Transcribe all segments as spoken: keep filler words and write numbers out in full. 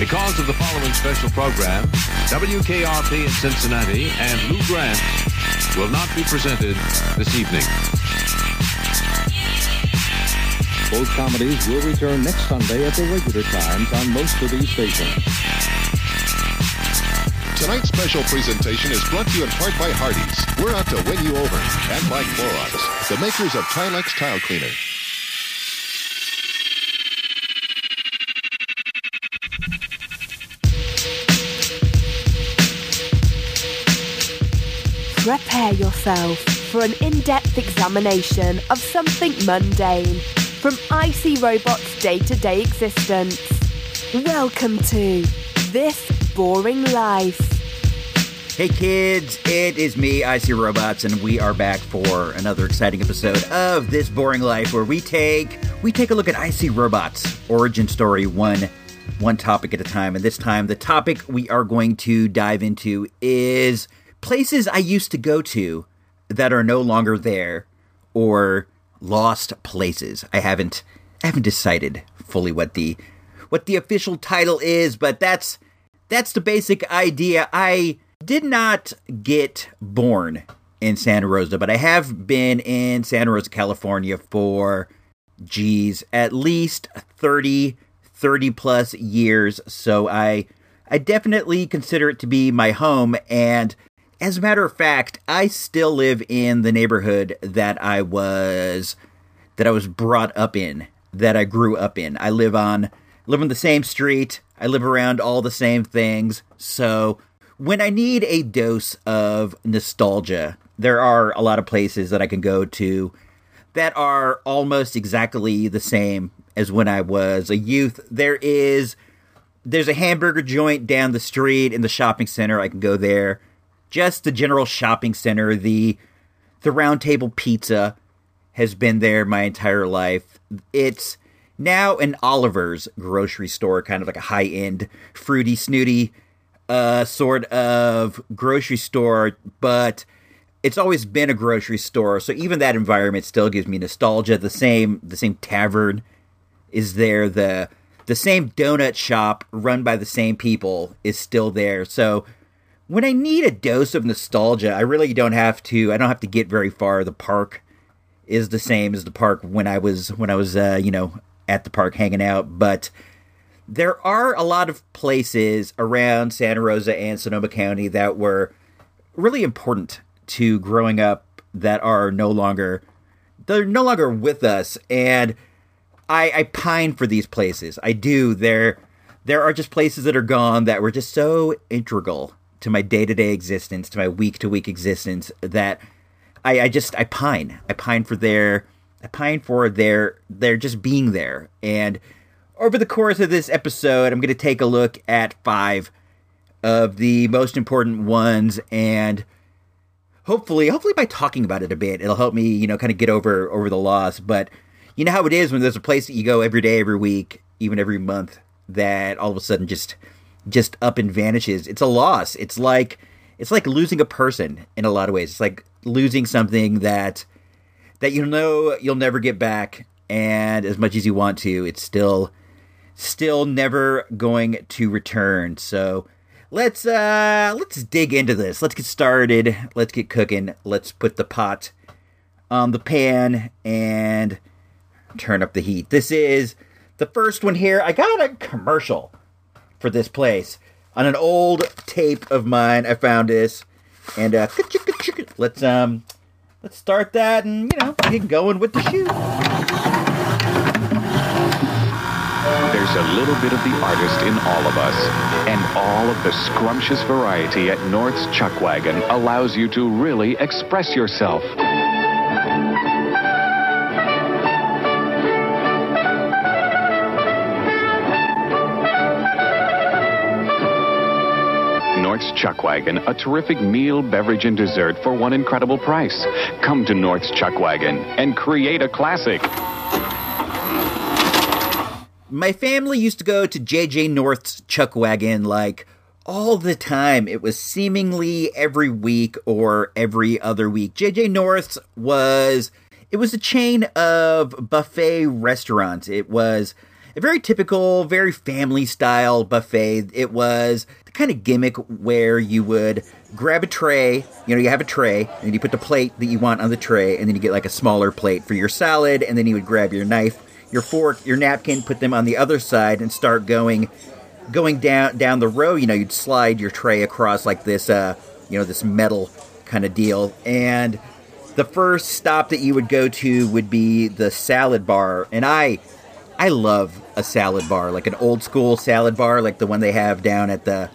Because of the following special program, W K R P in Cincinnati and Lou Grant will not be presented this evening. Both comedies will return next Sunday at the regular times on most of these stations. Tonight's special presentation is brought to you in part by Hardee's. We're out to win you over. And by Clorox, the makers of Tilex Tile Cleaner. Prepare yourself for an in-depth examination of something mundane from I C Robots' day-to-day existence. Welcome to This Boring Life. Hey kids, it is me, I C Robots, and we are back for another exciting episode of This Boring Life, where we take we take a look at I C Robots' origin story, one one topic at a time. And this time, the topic we are going to dive into is places I used to go to that are no longer there, or lost places. I haven't I haven't decided fully what the what the official title is, but that's that's the basic idea. I did not get born in Santa Rosa, but I have been in Santa Rosa, California for geez, at least thirty, thirty plus years. So I I definitely consider it to be my home. And as a matter of fact, I still live in the neighborhood that I was that I was brought up in, that I grew up in. I live on live on the same street. I live around all the same things. So when I need a dose of nostalgia, there are a lot of places that I can go to that are almost exactly the same as when I was a youth. There is there's a hamburger joint down the street in the shopping center. I can go there. Just the general shopping center, the the Round Table Pizza has been there my entire life. It's now an Oliver's grocery store, kind of like a high-end, fruity, snooty uh, sort of grocery store, but it's always been a grocery store, so even that environment still gives me nostalgia. The same the same tavern is there. The, the same donut shop run by the same people is still there, so when I need a dose of nostalgia, I really don't have to. I don't have to get very far. The park is the same as the park when I was when I was uh, you know, at the park hanging out. But there are a lot of places around Santa Rosa and Sonoma County that were really important to growing up that are no longer they're no longer with us, and I, I pine for these places. I do. There there are just places that are gone that were just so integral to my day-to-day existence, to my week-to-week existence, that I, I just, I pine. I pine for their, I pine for their, their just being there. And over the course of this episode, I'm going to take a look at five of the most important ones, and hopefully, hopefully by talking about it a bit, it'll help me, you know, kind of get over, over the loss. But you know how it is when there's a place that you go every day, every week, even every month, that all of a sudden just just up and vanishes. It's a loss. It's like it's like losing a person in a lot of ways. It's like losing something that that you know you'll never get back, and as much as you want to, it's still still never going to return. So let's uh let's dig into this. Let's get started. Let's get cooking. Let's put the pot on the pan and turn up the heat. This is the first one here. I got a commercial for this place on an old tape of mine. I found this, and uh, let's um, let's start that, and you know, get going with the shoot. There's a little bit of the artist in all of us, and all of the scrumptious variety at North's Chuck Wagon allows you to really express yourself. North's Chuck Wagon, a terrific meal, beverage, and dessert for one incredible price. Come to North's Chuck Wagon and create a classic. My family used to go to J J North's Chuck Wagon like all the time. It was seemingly every week or every other week. J J North's was, it was a chain of buffet restaurants. It was a very typical, very family-style buffet. It was the kind of gimmick where you would grab a tray, you know, you have a tray, and you put the plate that you want on the tray, and then you get like a smaller plate for your salad, and then you would grab your knife, your fork, your napkin, put them on the other side, and start going going down down the row. You know, you'd slide your tray across like this, uh, you know, this metal kind of deal, and the first stop that you would go to would be the salad bar, and I I love a salad bar, like an old school salad bar, like the one they have down at the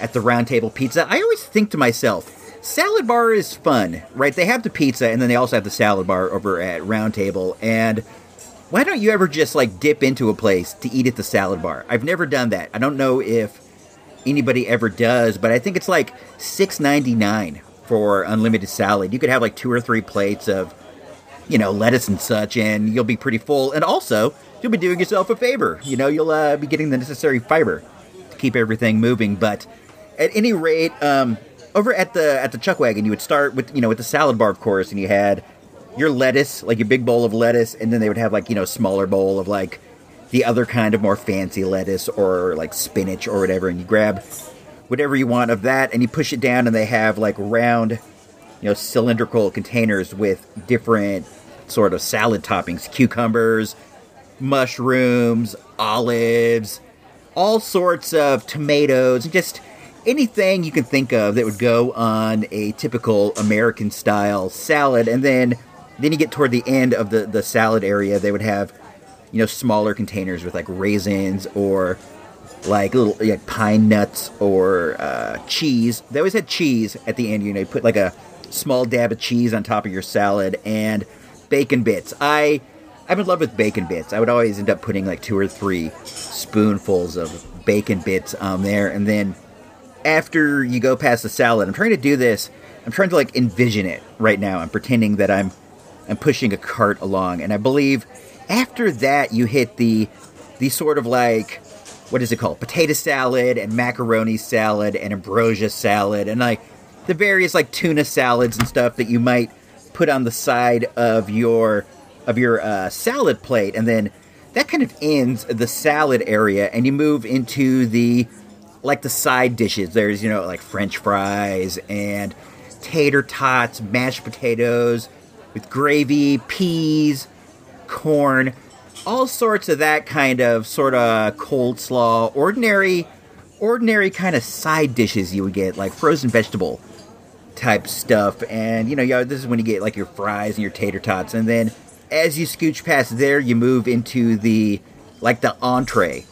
at the Round Table Pizza. I always think to myself, salad bar is fun, right? They have the pizza, and then they also have the salad bar over at Round Table, and why don't you ever just, like, dip into a place to eat at the salad bar? I've never done that. I don't know if anybody ever does, but I think it's, like, six ninety-nine for unlimited salad. You could have, like, two or three plates of, you know, lettuce and such, and you'll be pretty full. And also, you'll be doing yourself a favor. You know, you'll uh, be getting the necessary fiber to keep everything moving. But at any rate, um, over at the at the Chuck Wagon, you would start with, you know, with the salad bar, of course, and you had your lettuce, like your big bowl of lettuce, and then they would have, like, you know, a smaller bowl of, like, the other kind of more fancy lettuce or, like, spinach or whatever, and you grab whatever you want of that, and you push it down, and they have, like, round, you know, cylindrical containers with different sort of salad toppings, cucumbers, mushrooms, olives, all sorts of tomatoes, just anything you can think of that would go on a typical American-style salad, and then... Then you get toward the end of the, the salad area, they would have, you know, smaller containers with, like, raisins or, like, little like pine nuts or uh, cheese. They always had cheese at the end. You know, you put, like, a small dab of cheese on top of your salad, and bacon bits. I, I'm in love with bacon bits. I would always end up putting, like, two or three spoonfuls of bacon bits on there. And then after you go past the salad, I'm trying to do this. I'm trying to, like, envision it right now. I'm pretending that I'm... I'm pushing a cart along, and I believe after that you hit the the sort of, like, what is it called? Potato salad and macaroni salad and ambrosia salad and, like, the various, like, tuna salads and stuff that you might put on the side of your of your uh, salad plate, and then that kind of ends the salad area, and you move into the, like, the side dishes. There's, you know, like, French fries and tater tots, mashed potatoes with gravy, peas, corn, all sorts of that kind of sort of coleslaw, ordinary, ordinary kind of side dishes you would get, like frozen vegetable type stuff. And, you know, this is when you get, like, your fries and your tater tots. And then as you scooch past there, you move into the, like, the entree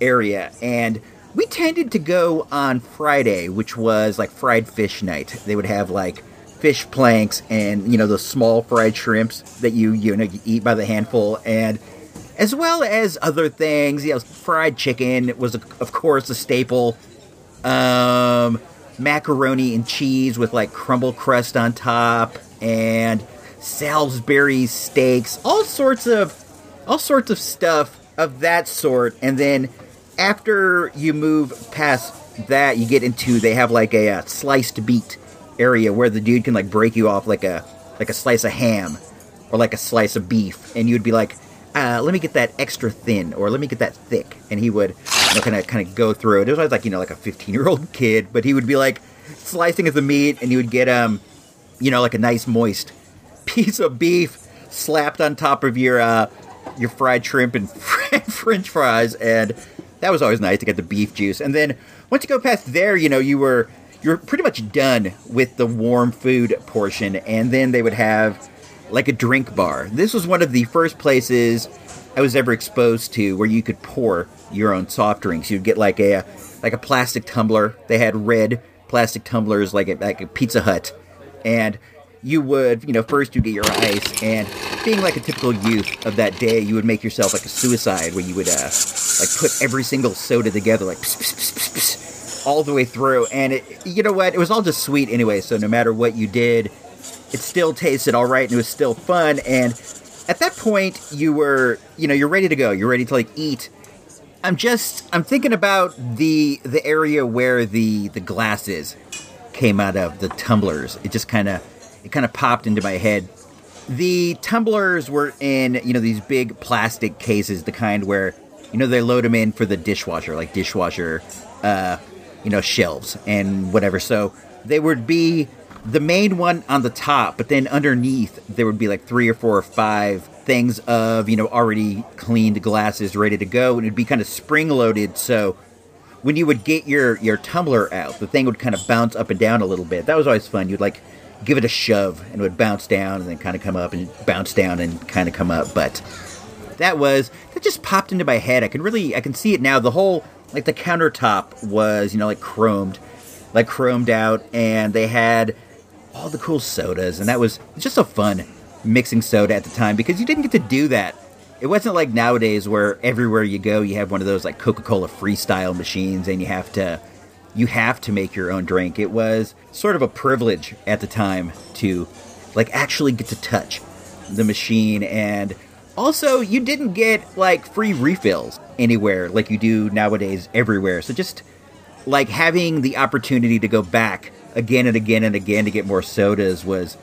area. And we tended to go on Friday, which was, like, fried fish night. They would have, like, fish planks and, you know, those small fried shrimps that you, you know, you eat by the handful, and as well as other things. You know, fried chicken was, of course, a staple. Um, macaroni and cheese with, like, crumble crust on top, and Salisbury steaks, all sorts of, all sorts of stuff of that sort. And then after you move past that, you get into, they have, like, a, a sliced beet area where the dude can, like, break you off like a like a slice of ham or, like, a slice of beef, and you'd be like, uh, let me get that extra thin, or let me get that thick, and he would, you know, kind of kind of go through it. It was like, you know, like a fifteen-year-old kid, but he would be, like, slicing at the meat, and you would get, um, you know, like a nice moist piece of beef slapped on top of your uh, your fried shrimp and French fries, and that was always nice to get the beef juice. And then once you go past there, you know, you were You're pretty much done with the warm food portion, and then they would have, like, a drink bar. This was one of the first places I was ever exposed to where you could pour your own soft drinks. You'd get, like, a like a plastic tumbler. They had red plastic tumblers, like a, like a Pizza Hut, and you would, you know, first you get your ice, and being, like, a typical youth of that day, you would make yourself, like, a suicide where you would, uh, like, put every single soda together, like, pss, pss, pss, pss, pss, all the way through, and it, you know what? It was all just sweet anyway, so no matter what you did, it still tasted all right, and it was still fun, and at that point, you were, you know, you're ready to go. You're ready to, like, eat. I'm just, I'm thinking about the the area where the, the glasses came out of, the tumblers. It just kind of, it kind of popped into my head. The tumblers were in, you know, these big plastic cases, the kind where you know, they load them in for the dishwasher, like dishwasher, uh, you know, shelves and whatever. So they would be the main one on the top, but then underneath there would be like three or four or five things of, you know, already cleaned glasses ready to go. And it'd be kind of spring loaded. So when you would get your, your tumbler out, the thing would kind of bounce up and down a little bit. That was always fun. You'd like give it a shove and it would bounce down and then kind of come up and bounce down and kind of come up. But that was, that just popped into my head. I can really, I can see it now. The whole, like the countertop was, you know, like chromed, like chromed out, and they had all the cool sodas. And that was just so fun mixing soda at the time because you didn't get to do that. It wasn't like nowadays where everywhere you go, you have one of those like Coca-Cola freestyle machines and you have to, you have to make your own drink. It was sort of a privilege at the time to like actually get to touch the machine. And also you didn't get like free refills anywhere like you do nowadays everywhere. So just like having the opportunity to go back again and again and again to get more sodas was,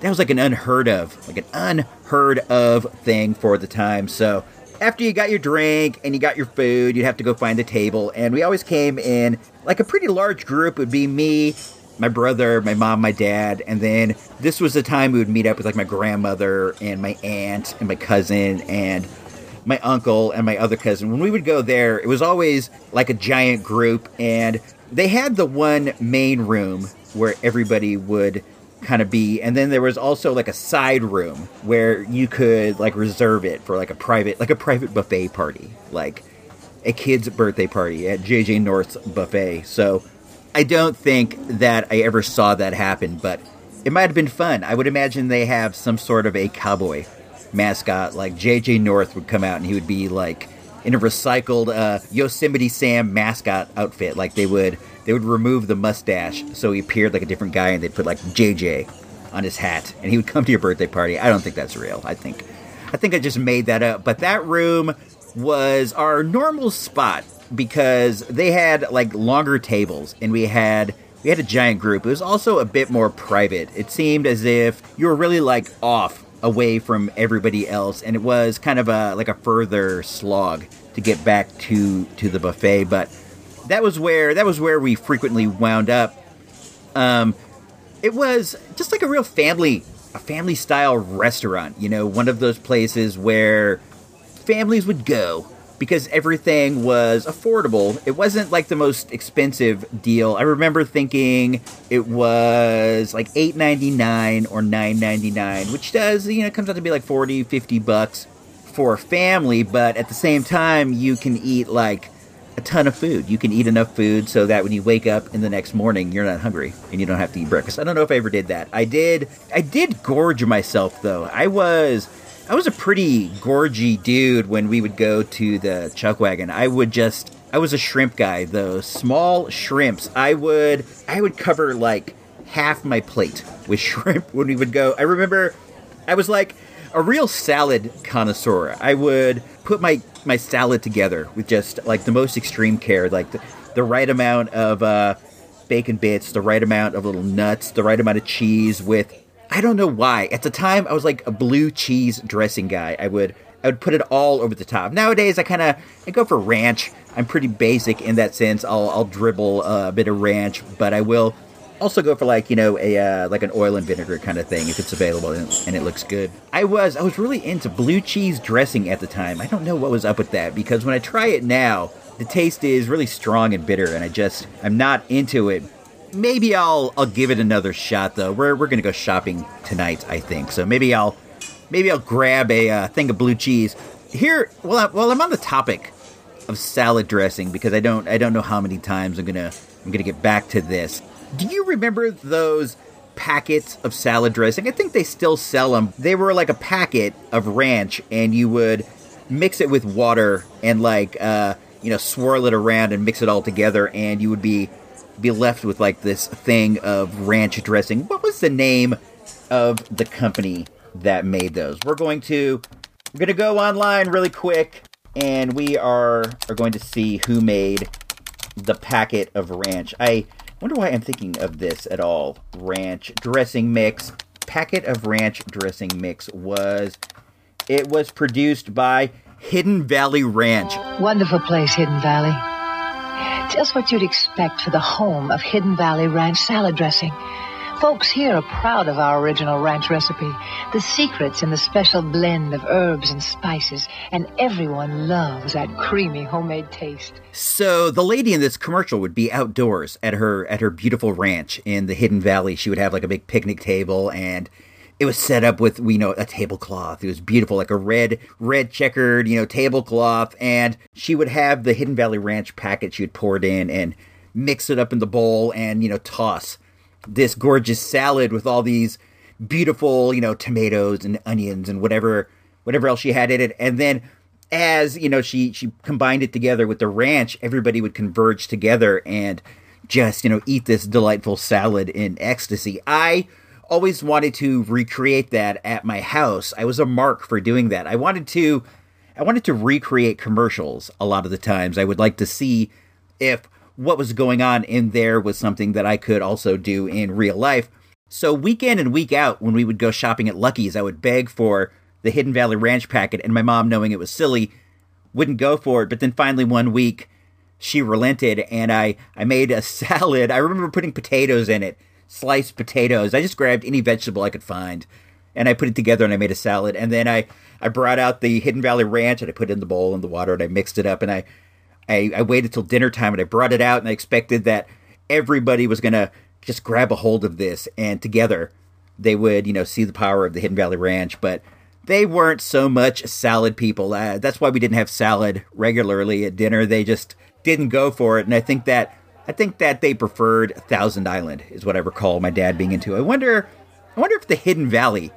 that was like an unheard of, like an unheard of thing for the time. So after you got your drink and you got your food, you'd have to go find the table. And we always came in like a pretty large group. It would be me, my brother, my mom, my dad. And then this was the time we would meet up with like my grandmother and my aunt and my cousin and my uncle and my other cousin. When we would go there, it was always like a giant group. And they had the one main room where everybody would kind of be. And then there was also like a side room where you could like reserve it for like a private, like a private buffet party, like a kid's birthday party at J J North's buffet. So I don't think that I ever saw that happen, but it might have been fun. I would imagine they have some sort of a cowboy mascot. Like J J North would come out and he would be like in a recycled uh, Yosemite Sam mascot outfit. Like they would, they would remove the mustache so he appeared like a different guy, and they'd put like J J on his hat, and he would come to your birthday party. I don't think that's real. I think, I think I just made that up. But that room was our normal spot because they had like longer tables, and we had we had a giant group. It was also a bit more private. It seemed as if you were really like off away from everybody else, and it was kind of a like a further slog to get back to to the buffet. But that was where that was where we frequently wound up. Um, it was just like a real family, a family style restaurant. You know, one of those places where families would go because everything was affordable. It wasn't like the most expensive deal. I remember thinking it was like eight ninety-nine or nine ninety-nine, which does, you know, it comes out to be like forty, fifty bucks for a family. But at the same time, you can eat like a ton of food. You can eat enough food so that when you wake up in the next morning, you're not hungry and you don't have to eat breakfast. I don't know if I ever did that. I did. I did gorge myself though. I was... I was a pretty gorgy dude when we would go to the Chuck Wagon. I would just, I was a shrimp guy though. Small shrimps. I would, I would cover like half my plate with shrimp when we would go. I remember I was like a real salad connoisseur. I would put my, my salad together with just like the most extreme care, like the, the right amount of uh, bacon bits, the right amount of little nuts, the right amount of cheese with... I don't know why. At the time, I was like a blue cheese dressing guy. I would I would put it all over the top. Nowadays, I kind of I go for ranch. I'm pretty basic in that sense. I'll I'll dribble a bit of ranch, but I will also go for like, you know, a uh, like an oil and vinegar kind of thing if it's available and it looks good. I was I was really into blue cheese dressing at the time. I don't know what was up with that because when I try it now, the taste is really strong and bitter, and I just I'm not into it. Maybe I'll I'll give it another shot though. We're we're gonna go shopping tonight, I think. So maybe I'll maybe I'll grab a uh, thing of blue cheese here. Well, I, well, I'm on the topic of salad dressing because I don't I don't know how many times I'm gonna I'm gonna get back to this. Do you remember those packets of salad dressing? I think they still sell them. They were like a packet of ranch, and you would mix it with water and like uh, you know swirl it around and mix it all together, and you would be. be left with like this thing of ranch dressing. What was the name of the company that made those? We're going to we're going to go online really quick, and we are are going to see who made the packet of ranch. I wonder why I'm thinking of this at all. Ranch dressing mix. Packet of ranch dressing mix was it was produced by Hidden Valley Ranch. Wonderful place, Hidden Valley. Just what you'd expect for the home of Hidden Valley Ranch salad dressing. Folks here are proud of our original ranch recipe. The secret's in the special blend of herbs and spices, and everyone loves that creamy homemade taste. So the lady in this commercial would be outdoors at her at her beautiful ranch in the Hidden Valley. She would have like a big picnic table, and it was set up with, we know, a tablecloth. It was beautiful, like a red, red checkered, you know, tablecloth. And she would have the Hidden Valley Ranch packet she would pour it in and mix it up in the bowl and, you know, toss this gorgeous salad with all these beautiful, you know, tomatoes and onions and whatever, whatever else she had in it. And then as, you know, she, she combined it together with the ranch, everybody would converge together and just, you know, eat this delightful salad in ecstasy. I always wanted to recreate that at my house. I was a mark for doing that. I wanted to, I wanted to recreate commercials a lot of the times. I would like to see if what was going on in there was something that I could also do in real life. So week in and week out, when we would go shopping at Lucky's, I would beg for the Hidden Valley Ranch packet, and my mom, knowing it was silly, wouldn't go for it. But then finally one week, she relented, and I, I made a salad. I remember putting potatoes in it. Sliced potatoes. I just grabbed any vegetable I could find, and I put it together, and I made a salad. And then I, I brought out the Hidden Valley Ranch, and I put it in the bowl and the water, and I mixed it up. And I, I, I waited till dinner time, and I brought it out, and I expected that everybody was gonna just grab a hold of this, and together they would, you know, see the power of the Hidden Valley Ranch. But they weren't so much salad people. Uh, that's why we didn't have salad regularly at dinner. They just didn't go for it, and I think that. I think that they preferred Thousand Island, is what I recall my dad being into. I wonder, I wonder if the Hidden Valley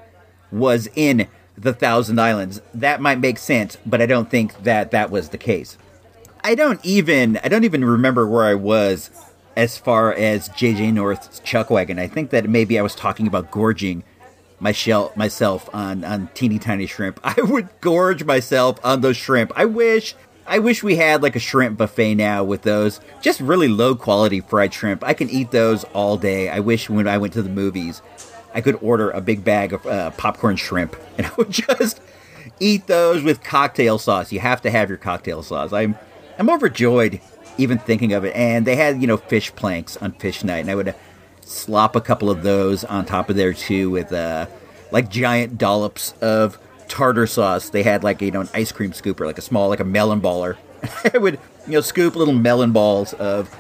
was in the Thousand Islands. That might make sense, but I don't think that that was the case. I don't even, I don't even remember where I was as far as J J North's Chuck Wagon. I think that maybe I was talking about gorging my shell, myself on on teeny tiny shrimp. I would gorge myself on those shrimp. I wish. I wish we had like a shrimp buffet now with those just really low quality fried shrimp. I can eat those all day. I wish when I went to the movies, I could order a big bag of uh, popcorn shrimp, and I would just eat those with cocktail sauce. You have to have your cocktail sauce. I'm, I'm overjoyed even thinking of it. And they had, you know, fish planks on fish night, and I would uh, slop a couple of those on top of there too with uh, like giant dollops of tartar sauce. They had like, you know, an ice cream scooper, like a small, like a melon baller. I would, you know, scoop little melon balls of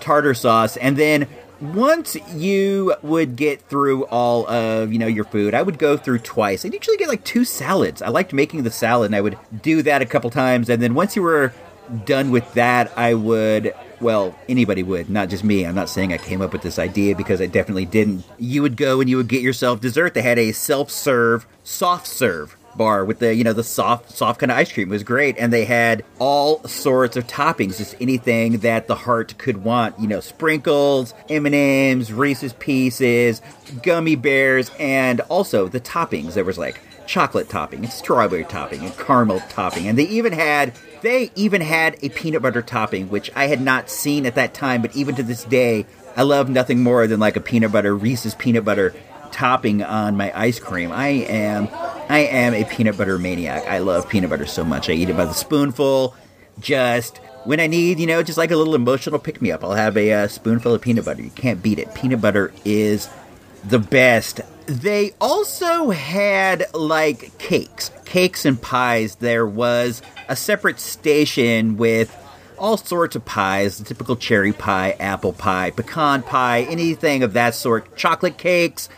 tartar sauce. And then once you would get through all of, you know, your food, I would go through twice. I'd usually get like two salads. I liked making the salad, and I would do that a couple times. And then once you were done with that, I would, well, anybody would, not just me. I'm not saying I came up with this idea, because I definitely didn't. You would go and you would get yourself dessert. They had a self-serve, soft serve bar with the, you know, the soft, soft kind of ice cream. It was great. And they had all sorts of toppings, just anything that the heart could want, you know, sprinkles, M and M's, Reese's Pieces, gummy bears, and also the toppings. There was like chocolate topping and strawberry topping and caramel topping. And they even had, they even had a peanut butter topping, which I had not seen at that time. But even to this day, I love nothing more than like a peanut butter, Reese's peanut butter topping on my ice cream. I am I am a peanut butter maniac. I love peanut butter so much. I eat it by the spoonful. Just when I need, you know, just like a little emotional pick-me-up, I'll have a uh, spoonful of peanut butter. You can't beat it. Peanut butter is the best. They also had, like, cakes. Cakes and pies. There was a separate station with all sorts of pies. The typical cherry pie, apple pie, pecan pie, anything of that sort. Chocolate cakes,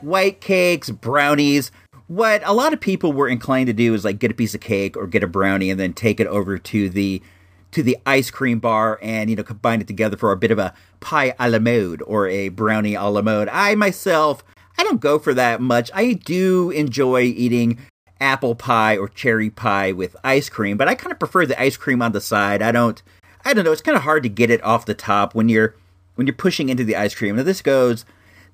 white cakes, brownies. What a lot of people were inclined to do is like get a piece of cake or get a brownie and then take it over to the to the ice cream bar and, you know, combine it together for a bit of a pie a la mode or a brownie a la mode. I myself, I don't go for that much. I do enjoy eating apple pie or cherry pie with ice cream, but I kind of prefer the ice cream on the side. I don't, I don't know. It's kind of hard to get it off the top when you're when you're pushing into the ice cream. Now this goes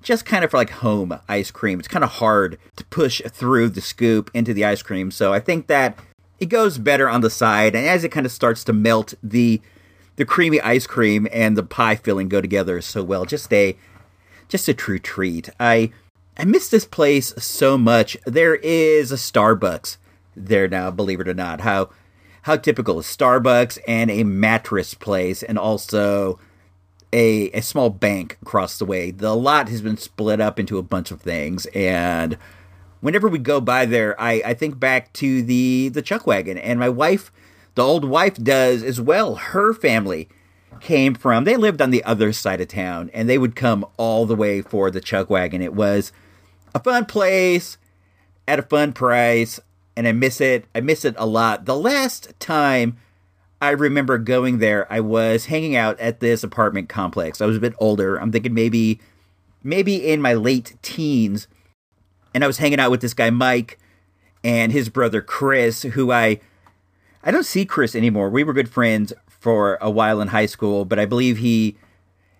just kind of for like home ice cream. It's kind of hard to push through the scoop into the ice cream. So I think that it goes better on the side. And as it kind of starts to melt, the the creamy ice cream and the pie filling go together so well. Just a just a true treat. I I miss this place so much. There is a Starbucks there now, believe it or not. How how typical is Starbucks and a mattress place and also a a small bank across the way. The lot has been split up into a bunch of things, and whenever we go by there, I, I think back to the, the Chuck Wagon, and my wife, the old wife, does as well. Her family came from, they lived on the other side of town, and they would come all the way for the Chuck Wagon. It was a fun place at a fun price, and I miss it. I miss it a lot. The last time I remember going there, I was hanging out at this apartment complex. I was a bit older. I'm thinking maybe, maybe in my late teens. And I was hanging out with this guy, Mike, and his brother, Chris, who I, I don't see Chris anymore. We were good friends for a while in high school, but I believe he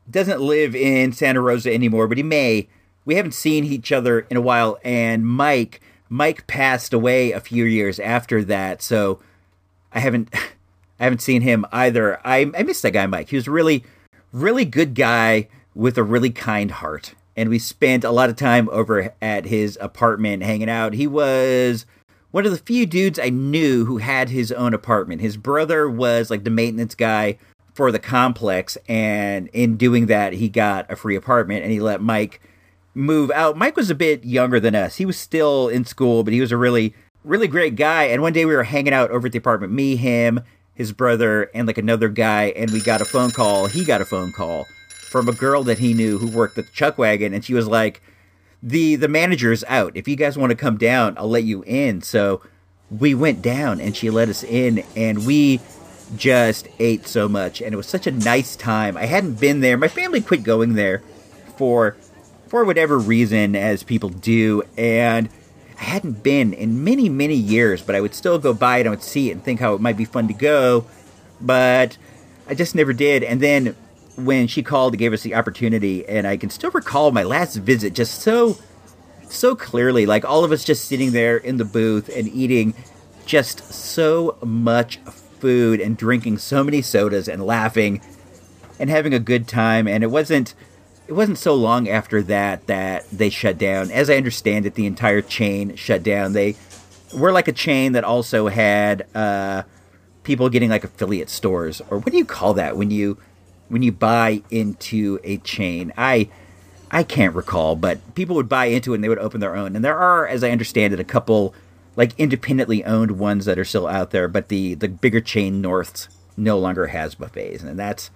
doesn't live in Santa Rosa anymore, but he may. We haven't seen each other in a while, and Mike, Mike passed away a few years after that, so I haven't, I haven't seen him either. I, I miss that guy, Mike. He was a really, really good guy with a really kind heart. And we spent a lot of time over at his apartment hanging out. He was one of the few dudes I knew who had his own apartment. His brother was like the maintenance guy for the complex. And in doing that, he got a free apartment and he let Mike move out. Mike was a bit younger than us. He was still in school, but he was a really, really great guy. And one day we were hanging out over at the apartment, me, him, his brother, and like another guy. And we got a phone call. He got a phone call from a girl that he knew who worked at the Chuck Wagon, and she was like, the the manager's out. If you guys want to come down, I'll let you in. So we went down, and she let us in, and we just ate so much, and it was such a nice time. I hadn't been there. My family quit going there for, for whatever reason, as people do, and I hadn't been in many, many years, but I would still go by it, and I would see it and think how it might be fun to go, but I just never did. And then when she called and gave us the opportunity, and I can still recall my last visit just so, so clearly, like all of us just sitting there in the booth and eating just so much food and drinking so many sodas and laughing and having a good time. And it wasn't, it wasn't so long after that that they shut down. As I understand it, the entire chain shut down. They were like a chain that also had uh, people getting like affiliate stores, or what do you call that when you when you buy into a chain? I I can't recall, but people would buy into it and they would open their own. And there are, as I understand it, a couple like independently owned ones that are still out there, but the, the bigger chain, North's, no longer has buffets. And that's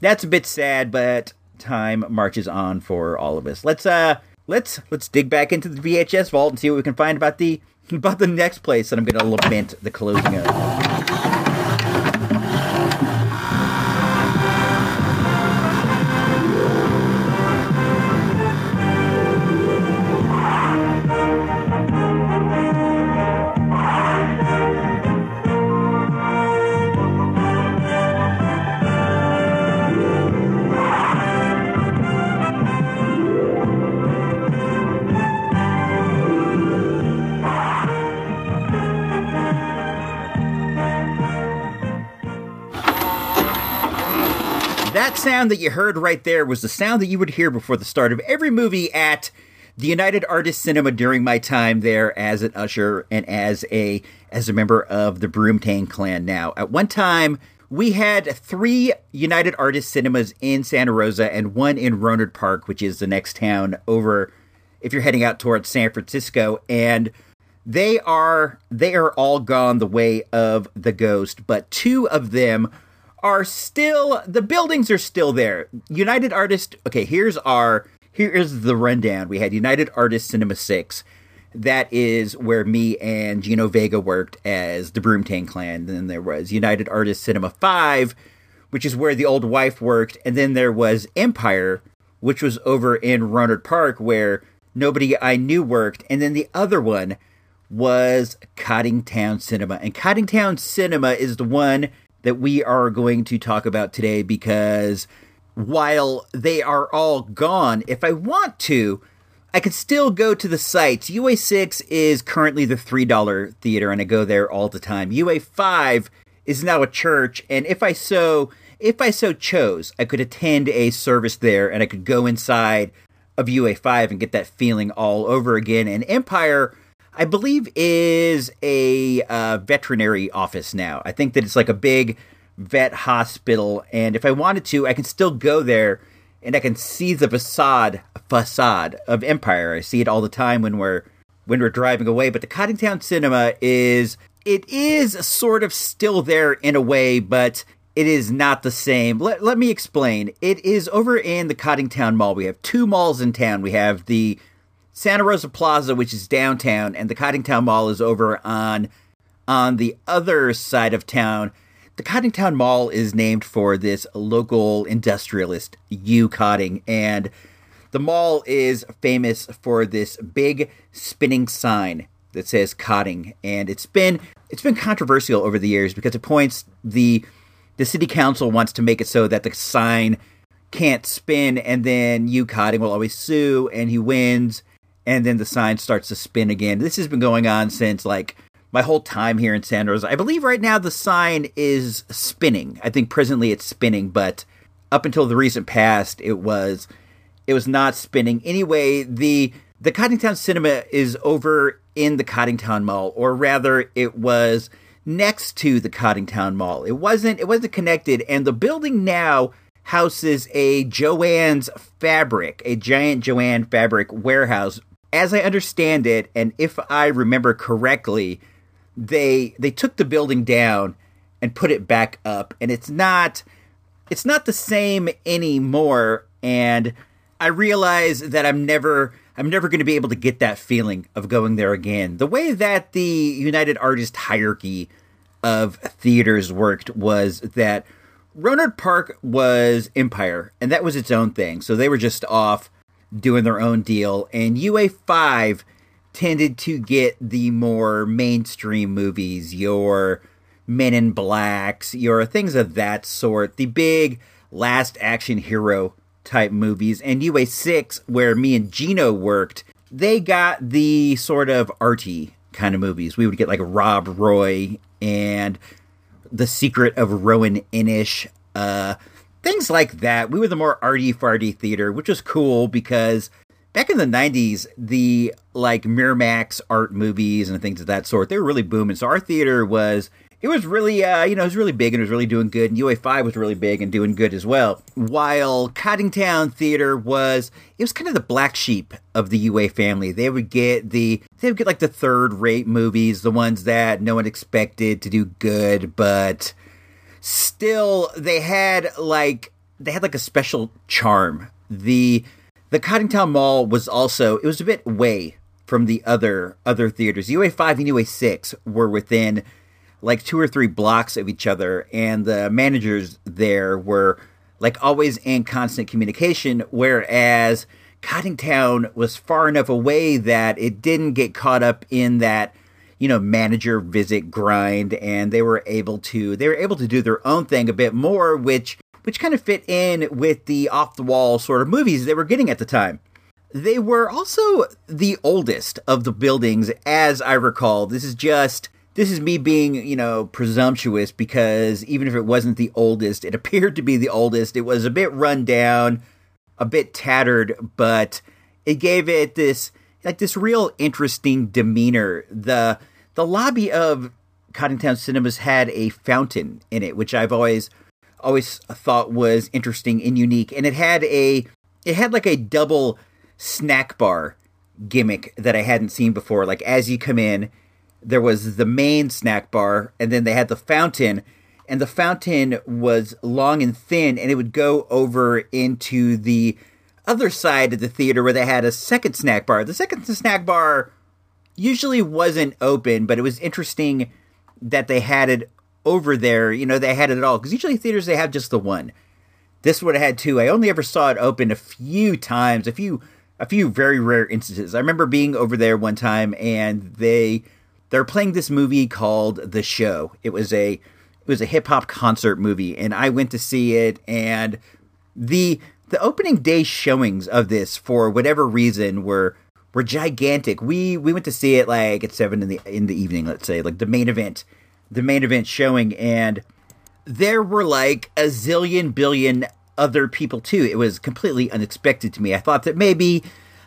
that's a bit sad, but time marches on for all of us. Let's uh let's let's dig back into the V H S vault and see what we can find about the about the next place that I'm gonna lament the closing of. Sound that you heard right there was the sound that you would hear before the start of every movie at the United Artists Cinema during my time there as an usher and as a as a member of the Broomtang Clan. Now, at one time, we had three United Artists Cinemas in Santa Rosa and one in Rohnert Park, which is the next town over if you're heading out towards San Francisco. And they are they are all gone the way of the ghost, but two of them are still, the buildings are still there. United Artists, okay, here's our, here's the rundown. We had United Artists Cinema six. That is where me and Gino Vega worked as the Broomtang Clan. Then there was United Artists Cinema five, which is where the old wife worked. And then there was Empire, which was over in Rohnert Park, where nobody I knew worked. And then the other one was Coddingtown Cinema. And Coddingtown Cinema is the one that we are going to talk about today, because while they are all gone, if I want to, I can still go to the sites. U A six is currently the three dollar theater, and I go there all the time. U A five is now a church, and if I so if I so chose, I could attend a service there, and I could go inside of U A five and get that feeling all over again. And Empire, I believe is a uh, veterinary office now. I think that it's like a big vet hospital, and if I wanted to, I can still go there and I can see the facade facade of Empire. I see it all the time when we're when we're driving away. But the Coddingtown Cinema is it is sort of still there in a way, but it is not the same. Let, let me explain. It is over in the Coddingtown Mall. We have two malls in town. We have the Santa Rosa Plaza, which is downtown, and the Coddingtown Mall is over on on the other side of town. The Coddingtown Mall is named for this local industrialist, Hugh Codding, and the mall is famous for this big spinning sign that says Codding, and it's been it's been controversial over the years because at points the the city council wants to make it so that the sign can't spin, and then Hugh Codding will always sue, and he wins. And then the sign starts to spin again. This has been going on since, like, my whole time here in Santa Rosa. I believe right now the sign is spinning. I think presently it's spinning, but up until the recent past, it was it was not spinning. Anyway, the, the Coddingtown Cinema is over in the Coddingtown Mall, or rather, it was next to the Coddingtown Mall. It wasn't, it wasn't connected, and the building now houses a Joann's Fabric, a giant Joann Fabric warehouse. As I understand it, and if I remember correctly, they they took the building down and put it back up, and it's not it's not the same anymore. And I realize that I'm never I'm never going to be able to get that feeling of going there again. The way that the United Artists hierarchy of theaters worked was that Rohnert Park was Empire, and that was its own thing. So they were just off doing their own deal, and U A five tended to get the more mainstream movies, your Men in Blacks, your things of that sort, the big last action hero type movies. And U A six, where me and Gino worked, they got the sort of arty kind of movies. We would get like Rob Roy and The Secret of Rowan Inish, uh, things like that. We were the more arty-farty theater, which was cool because back in the nineties, the like Miramax art movies and things of that sort, they were really booming. So our theater was, it was really, uh, you know, it was really big and it was really doing good. And U A five was really big and doing good as well. While Coddingtown Theater was, it was kind of the black sheep of the U A family. They would get the, they would get like the third-rate movies, the ones that no one expected to do good, but still they had like, they had like a special charm. The, the Coddingtown Mall was also, it was a bit away from the other, other theaters. U A five and U A six were within like two or three blocks of each other, and the managers there were like always in constant communication, whereas Coddingtown was far enough away that it didn't get caught up in that, you know, manager visit grind, and they were able to they were able to do their own thing a bit more, which which kind of fit in with the off-the-wall sort of movies they were getting at the time. They were also the oldest of the buildings, as I recall. This is just This is me being, you know, presumptuous, because even if it wasn't the oldest, it appeared to be the oldest. It was a bit run down, a bit tattered, but it gave it this like this real interesting demeanor. The the lobby of Coddingtown Cinemas had a fountain in it, which I've always always thought was interesting and unique. And it had a it had like a double snack bar gimmick that I hadn't seen before. Like as you come in, there was the main snack bar, and then they had the fountain, and the fountain was long and thin, and it would go over into the other side of the theater where they had a second snack bar. The second snack bar usually wasn't open, but it was interesting that they had it over there. You know, they had it at all, because usually theaters, they have just the one. This would have had two. I only ever saw it open a few times, a few, a few very rare instances. I remember being over there one time, and they... they're playing this movie called The Show. It was a it was a hip-hop concert movie, and I went to see it, and the the opening day showings of this, for whatever reason, were were gigantic. We we went to see it like at seven in the in the evening, let's say, like the main event, the main event showing, and there were like a zillion billion other people too. It was completely unexpected to me. I thought that maybe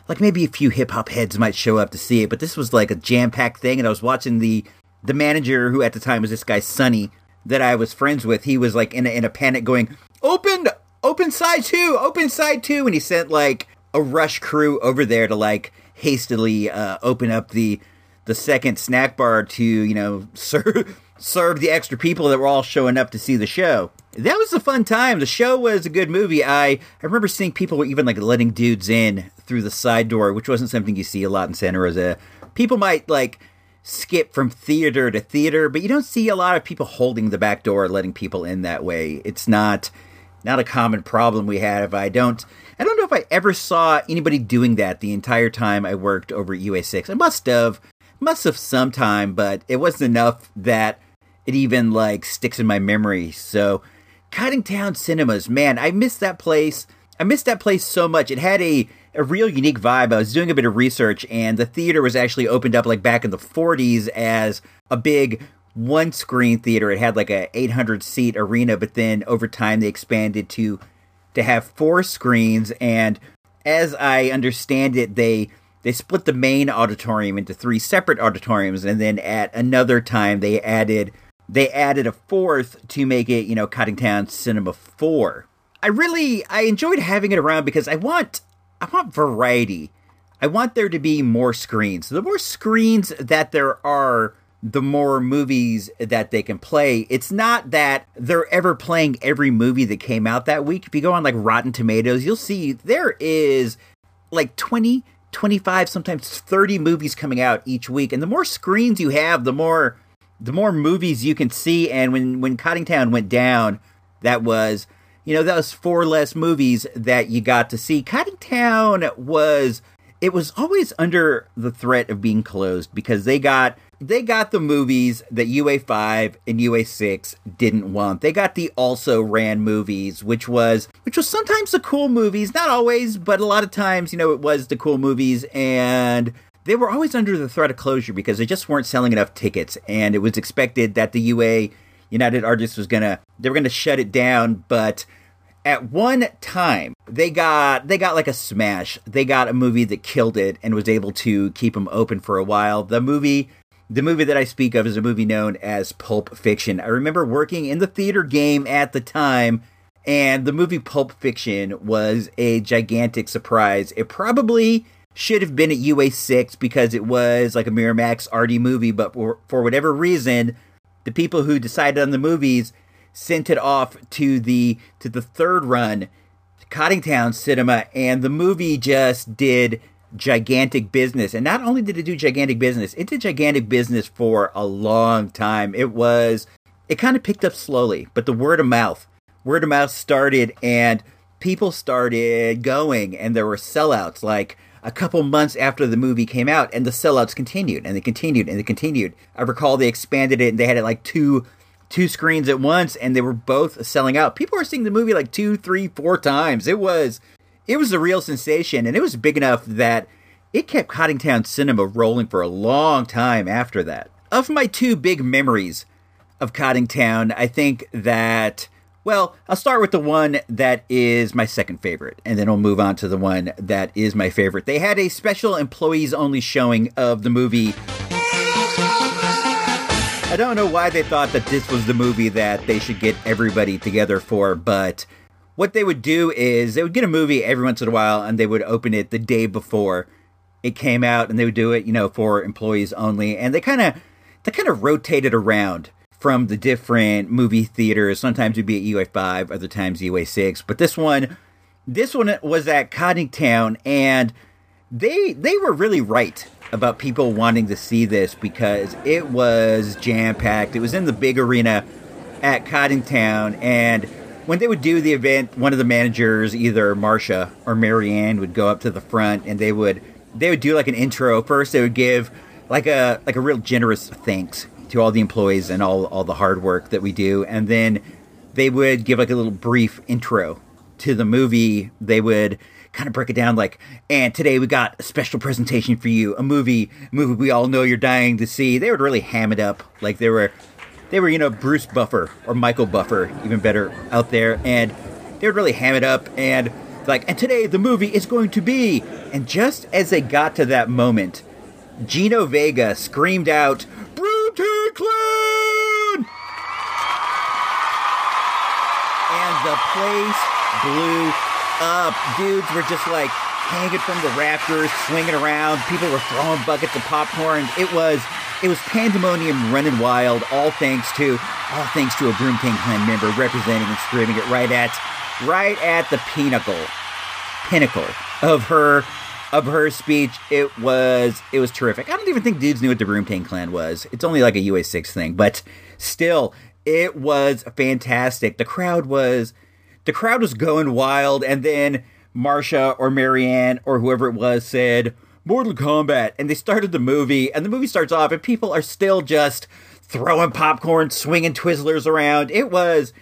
like maybe a few hip hop heads might show up to see it, but this was like a jam packed thing. And I was watching the the manager, who at the time was this guy Sonny that I was friends with. He was like in a, in a panic, going, "Open, open side two, open side two," and he sent like a rush crew over there to like hastily uh, open up the the second snack bar to, you know, serve serve the extra people that were all showing up to see the show. That was a fun time. The Show was a good movie. I, I remember seeing people were even like letting dudes in through the side door, which wasn't something you see a lot in Santa Rosa. People might like skip from theater to theater, but you don't see a lot of people holding the back door, letting people in that way. It's not not a common problem we had. If I don't, I don't know if I ever saw anybody doing that the entire time I worked over at U A six. I must have, must have sometime, but it wasn't enough that it even like sticks in my memory. So. Coddingtown Cinemas, man, I miss that place. I miss that place so much. It had a, a real unique vibe. I was doing a bit of research, and the theater was actually opened up like back in the forties as a big one-screen theater. It had like a eight hundred seat arena, but then over time they expanded to to have four screens. And as I understand it, they they split the main auditorium into three separate auditoriums, and then at another time they added. They added a fourth to make it, you know, Coddingtown Cinema four. I really, I enjoyed having it around because I want, I want variety. I want there to be more screens. The more screens that there are, the more movies that they can play. It's not that they're ever playing every movie that came out that week. If you go on like Rotten Tomatoes, you'll see there is like twenty, twenty-five, sometimes thirty movies coming out each week. And the more screens you have, the more... the more movies you can see. And when, when Coddingtown went down, that was, you know, that was four less movies that you got to see. Coddingtown was, it was always under the threat of being closed because they got, they got the movies that U A five and U A six didn't want. They got the also ran movies, which was, which was sometimes the cool movies, not always, but a lot of times, you know, it was the cool movies. And they were always under the threat of closure because they just weren't selling enough tickets, and it was expected that the U A, United Artists, was gonna they were gonna shut it down. But at one time, they got they got like a smash. They got a movie that killed it and was able to keep them open for a while. The movie, the movie that I speak of, is a movie known as Pulp Fiction. I remember working in the theater game at the time, and the movie Pulp Fiction was a gigantic surprise. It probably should have been at U A six because it was like a Miramax arty movie, but for, for whatever reason, the people who decided on the movies sent it off to the to the third run, Coddingtown Cinema, and the movie just did gigantic business. And not only did it do gigantic business, it did gigantic business for a long time. It was, it kind of picked up slowly, but the word of mouth, word of mouth started, and people started going, and there were sellouts like a couple months after the movie came out, and the sellouts continued, and they continued, and they continued. I recall they expanded it, and they had it like two two screens at once, and they were both selling out. People were seeing the movie like two, three, four times. It was it was a real sensation, and it was big enough that it kept Coddingtown Cinema rolling for a long time after that. Of my two big memories of Coddingtown, I think that... well, I'll start with the one that is my second favorite, and then I'll move on to the one that is my favorite. They had a special employees-only showing of the movie. I don't know why they thought that this was the movie that they should get everybody together for, but what they would do is they would get a movie every once in a while, and they would open it the day before it came out, and they would do it, you know, for employees only. And they kind of they kind of rotated around from the different movie theaters. Sometimes it'd be at U A five, other times U A six. But this one, this one was at Coddingtown, and they they were really right about people wanting to see this because it was jam-packed. It was in the big arena at Coddingtown, and when they would do the event, one of the managers, either Marsha or Marianne, would go up to the front, and they would they would do like an intro. First, they would give like a like a real generous thanks to all the employees and all, all the hard work that we do. And then they would give like a little brief intro to the movie. They would kind of break it down like, and today we got a special presentation for you, a movie, a movie we all know you're dying to see. They would really ham it up. Like they were, they were, you know, Bruce Buffer or Michael Buffer, even better out there. And they would really ham it up. And like, and today the movie is going to be. And just as they got to that moment, Gino Vega screamed out, "Broomtang Clan!" And the place blew up. Dudes were just like hanging from the rafters, swinging around. People were throwing buckets of popcorn. It was... It was pandemonium running wild, all thanks to all thanks to a Broomtang Clan member representing and screaming it right at right at the pinnacle pinnacle of her of her speech. It was it was terrific. I don't even think dudes knew what the Broomtang Clan was. It's only like a U A six thing, but still, it was fantastic. The crowd was the crowd was going wild, and then Marsha or Marianne or whoever it was said, "Mortal Kombat," and they started the movie, and the movie starts off, and people are still just throwing popcorn, swinging Twizzlers around. It was,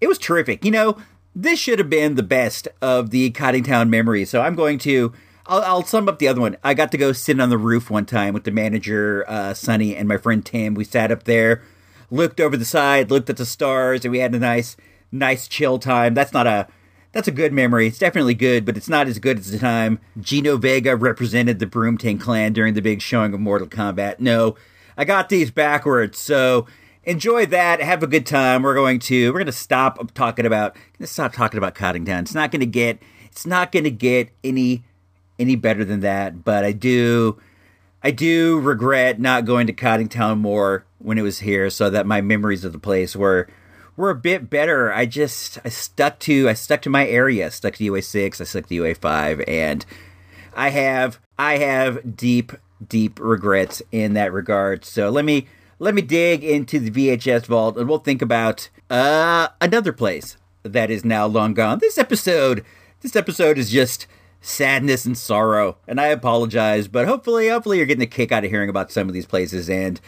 it was terrific. You know, this should have been the best of the Coddingtown memories, so I'm going to, I'll, I'll sum up the other one. I got to go sit on the roof one time with the manager, uh, Sonny, and my friend Tim. We sat up there, looked over the side, looked at the stars, and we had a nice, nice chill time. That's not a... That's a good memory. It's definitely good, but it's not as good as the time Gino Vega represented the Broomtang Clan during the big showing of Mortal Kombat. No, I got these backwards, so enjoy that. Have a good time. We're going to we're going to stop talking about gonna stop talking about Coddingtown. It's not going to get it's not going to get any any better than that. But I do I do regret not going to Coddingtown more when it was here, so that my memories of the place were. We're a bit better. I just I stuck to I stuck to my area. I stuck to U A six. I stuck to U A five, and I have I have deep deep regrets in that regard. So let me let me dig into the V H S vault, and we'll think about uh, another place that is now long gone. This episode this episode is just sadness and sorrow, and I apologize, but hopefully hopefully you're getting a kick out of hearing about some of these places, and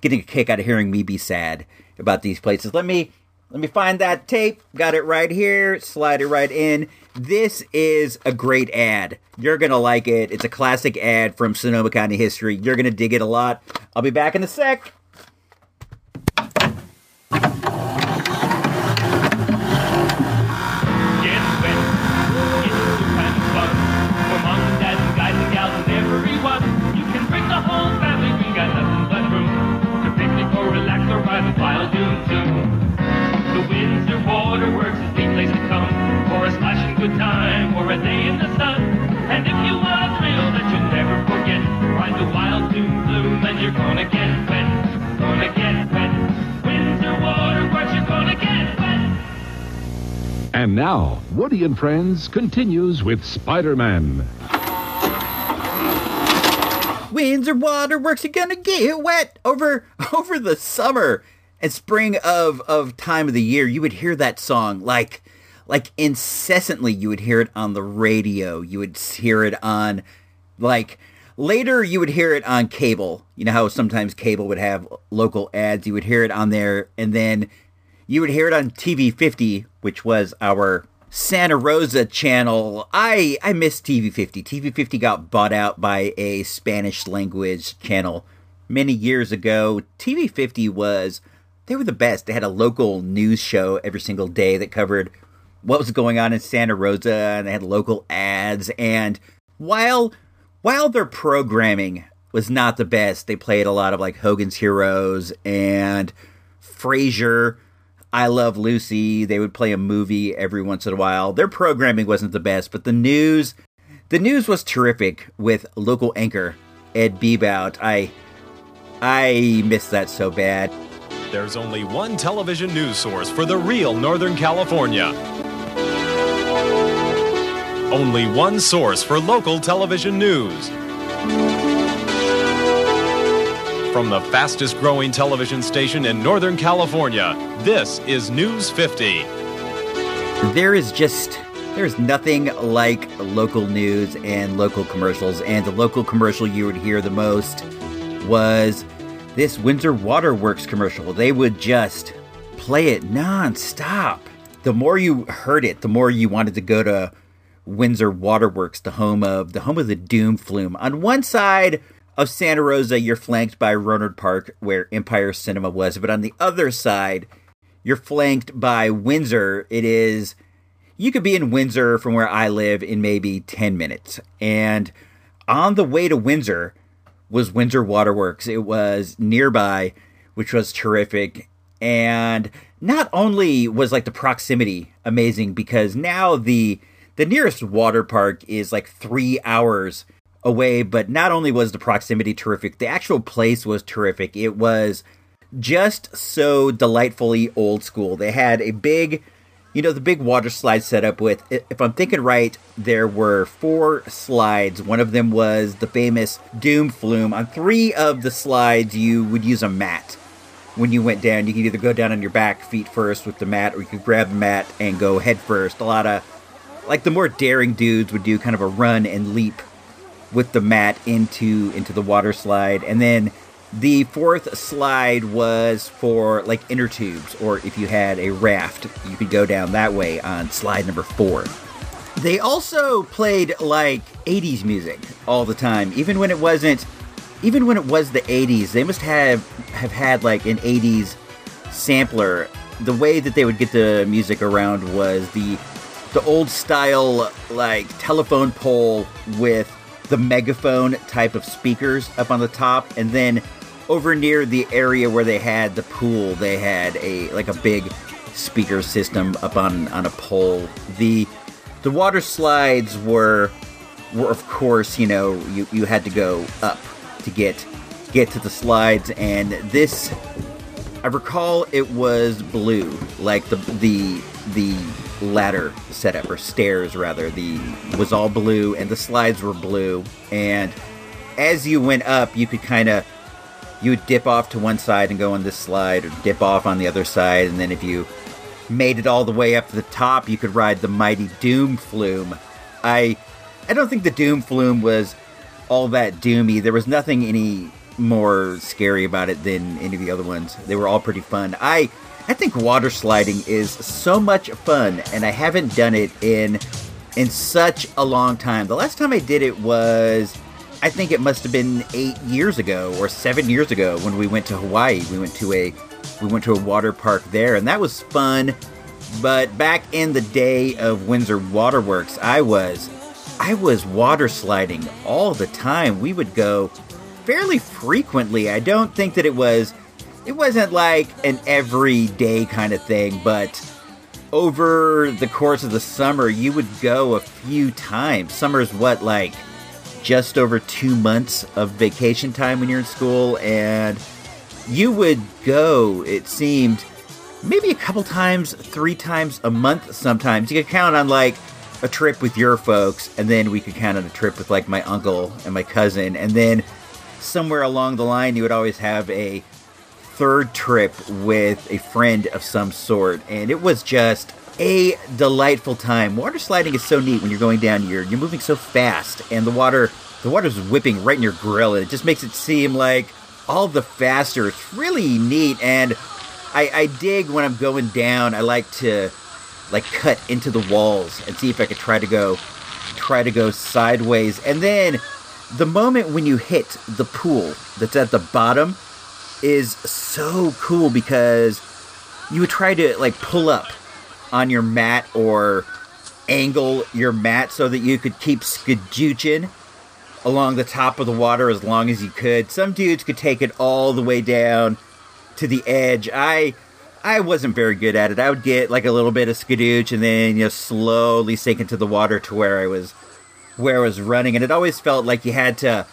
getting a kick out of hearing me be sad about these places. Let me. Let me find that tape. Got it right here. Slide it right in. This is a great ad. You're going to like it. It's a classic ad from Sonoma County history. You're going to dig it a lot. I'll be back in a sec. And now, Woody and Friends continues with Spider-Man. Windsor Waterworks are gonna get wet over over the summer and spring of, of time of the year. You would hear that song like like incessantly. You would hear it on the radio. You would hear it on like later. You would hear it on cable. You know how sometimes cable would have local ads. You would hear it on there, and then you would hear it on T V fifty, which was our Santa Rosa channel. I, I miss T V fifty. T V fifty got bought out by a Spanish language channel many years ago. T V fifty was, they were the best. They had a local news show every single day that covered what was going on in Santa Rosa, and they had local ads. And while, while their programming was not the best, they played a lot of like Hogan's Heroes and Frasier, I Love Lucy. They would play a movie every once in a while. Their programming wasn't the best, but the news, the news was terrific with local anchor Ed Bebout. I, I miss that so bad. There's only one television news source for the real Northern California. Only one source for local television news. From the fastest-growing television station in Northern California, this is News fifty. There is just, there's nothing like local news and local commercials, and the local commercial you would hear the most was this Windsor Waterworks commercial. They would just play it nonstop. The more you heard it, the more you wanted to go to Windsor Waterworks, the home of, the home of the Doom Flume. On one side of Santa Rosa, you're flanked by Rohnert Park, where Empire Cinema was. But on the other side, you're flanked by Windsor. It is, you could be in Windsor from where I live in maybe ten minutes. And on the way to Windsor was Windsor Waterworks. It was nearby, which was terrific. And not only was like the proximity amazing, because now the the nearest water park is like three hours away, but not only was the proximity terrific, the actual place was terrific. It was just so delightfully old school. They had a big, you know, the big water slide set up with, if I'm thinking right, there were four slides. One of them was the famous Doom Flume. On three of the slides, you would use a mat. When you went down, you could either go down on your back feet first with the mat, or you could grab the mat and go head first. A lot of, like the more daring dudes would do kind of a run and leap with the mat into, into the water slide. And then the fourth slide was for like inner tubes, or if you had a raft, you could go down that way on slide number four. They also played like eighties music all the time, even when it wasn't Even when it was the eighties, they must have, have had like an eighties sampler. The way that they would get the music around was the the old style like telephone pole with the megaphone type of speakers up on the top, and then over near the area where they had the pool, they had a like a big speaker system up on, on a pole. The the water slides were were of course, you know, you, you had to go up to get get to the slides, and this, I recall, it was blue, like the the the ladder setup, or stairs rather, the was all blue, and the slides were blue. And as you went up, you could kind of you would dip off to one side and go on this slide, or dip off on the other side, and then if you made it all the way up to the top, you could ride the mighty Doom Flume. I I don't think the Doom Flume was all that doomy. There was nothing any more scary about it than any of the other ones. They were all pretty fun. I I think water sliding is so much fun, and I haven't done it in in such a long time. The last time I did it was, I think it must have been eight years ago or seven years ago when we went to Hawaii. We went to a we went to a water park there, and that was fun. But back in the day of Windsor Waterworks, I was I was water sliding all the time. We would go fairly frequently. I don't think that it was, it wasn't like an everyday kind of thing, but over the course of the summer, you would go a few times. Summer's what, like just over two months of vacation time when you're in school, and you would go, it seemed, maybe a couple times, three times a month sometimes. You could count on like a trip with your folks, and then we could count on a trip with like my uncle and my cousin, and then somewhere along the line you would always have a third trip with a friend of some sort. And it was just a delightful time. Water sliding is so neat when you're going down, you're you're moving so fast, and the water the water's whipping right in your grill, and it just makes it seem like all the faster. It's really neat, and I, I dig when I'm going down. I like to like cut into the walls and see if I could try to go try to go sideways. And then the moment when you hit the pool that's at the bottom is so cool, because you would try to like pull up on your mat or angle your mat so that you could keep skadooching along the top of the water as long as you could. Some dudes could take it all the way down to the edge. I I wasn't very good at it. I would get like a little bit of skadooch, and then, you know, slowly sink into the water to where I was, where I was running. And it always felt like you had to,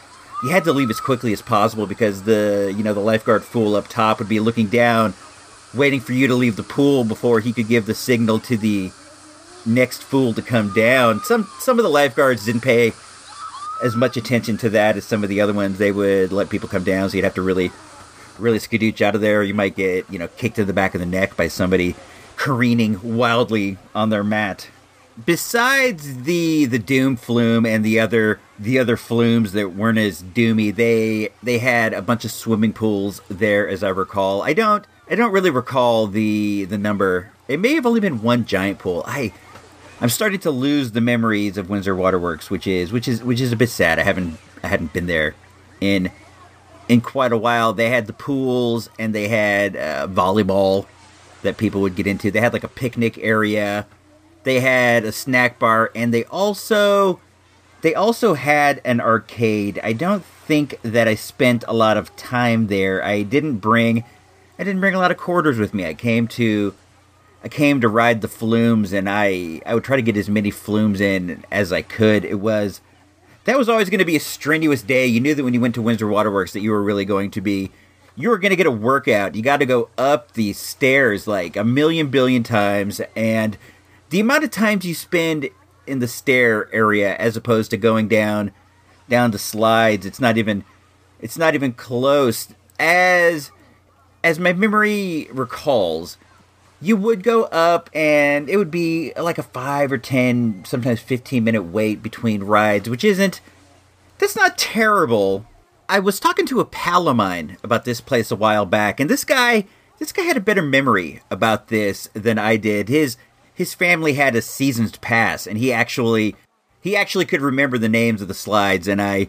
you had to leave as quickly as possible, because the, you know, the lifeguard fool up top would be looking down, waiting for you to leave the pool before he could give the signal to the next fool to come down. Some, some of the lifeguards didn't pay as much attention to that as some of the other ones. They would let people come down, so you'd have to really really skadooch out of there. You might get, you know, kicked in the back of the neck by somebody careening wildly on their mat. Besides the the Doom Flume and the other the other flumes that weren't as doomy, they they had a bunch of swimming pools there, as I recall. I don't I don't really recall the the number. It may have only been one giant pool. I I'm starting to lose the memories of Windsor Waterworks, which is which is which is a bit sad. I haven't I hadn't been there in in quite a while. They had the pools, and they had uh, volleyball that people would get into. They had like a picnic area They had a snack bar, and they also they also had an arcade. I don't think that I spent a lot of time there. I didn't bring I didn't bring a lot of quarters with me. I came to I came to ride the flumes, and I I would try to get as many flumes in as I could. It was that was always going to be a strenuous day. You knew that when you went to Windsor Waterworks that you were really going to be you were going to get a workout. You got to go up these stairs like a million billion times, and the amount of times you spend in the stair area as opposed to going down down the slides, it's not even it's not even close. As as my memory recalls, you would go up and it would be like a five or ten, sometimes fifteen minute wait between rides, which isn't that's not terrible. I was talking to a pal of mine about this place a while back, and this guy this guy had a better memory about this than I did. His His family had a season's pass, and he actually, he actually could remember the names of the slides. And I,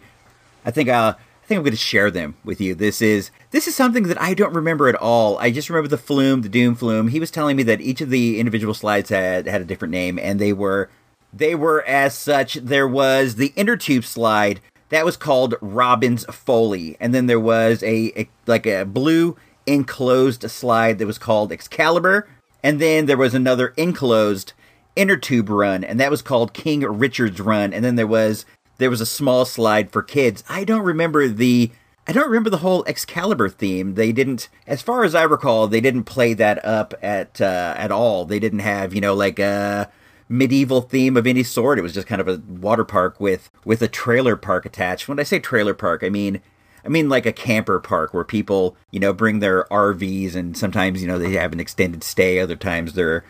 I think I'll, I think I'm going to share them with you. This is this is something that I don't remember at all. I just remember the flume, the Doom Flume. He was telling me that each of the individual slides had had a different name, and they were, they were as such. There was the inner tube slide that was called Robin's Folly, and then there was a, a like a blue enclosed slide that was called Excalibur. And then there was another enclosed inner tube run, and that was called King Richard's Run. And then there was there was a small slide for kids. I don't remember the I don't remember the whole Excalibur theme. They didn't, as far as I recall, they didn't play that up at uh, at all. They didn't have you know like a medieval theme of any sort. It was just kind of a water park with with a trailer park attached. When I say trailer park, I mean. I mean, like a camper park where people, you know, bring their R Vs and sometimes, you know, they have an extended stay. Other times they're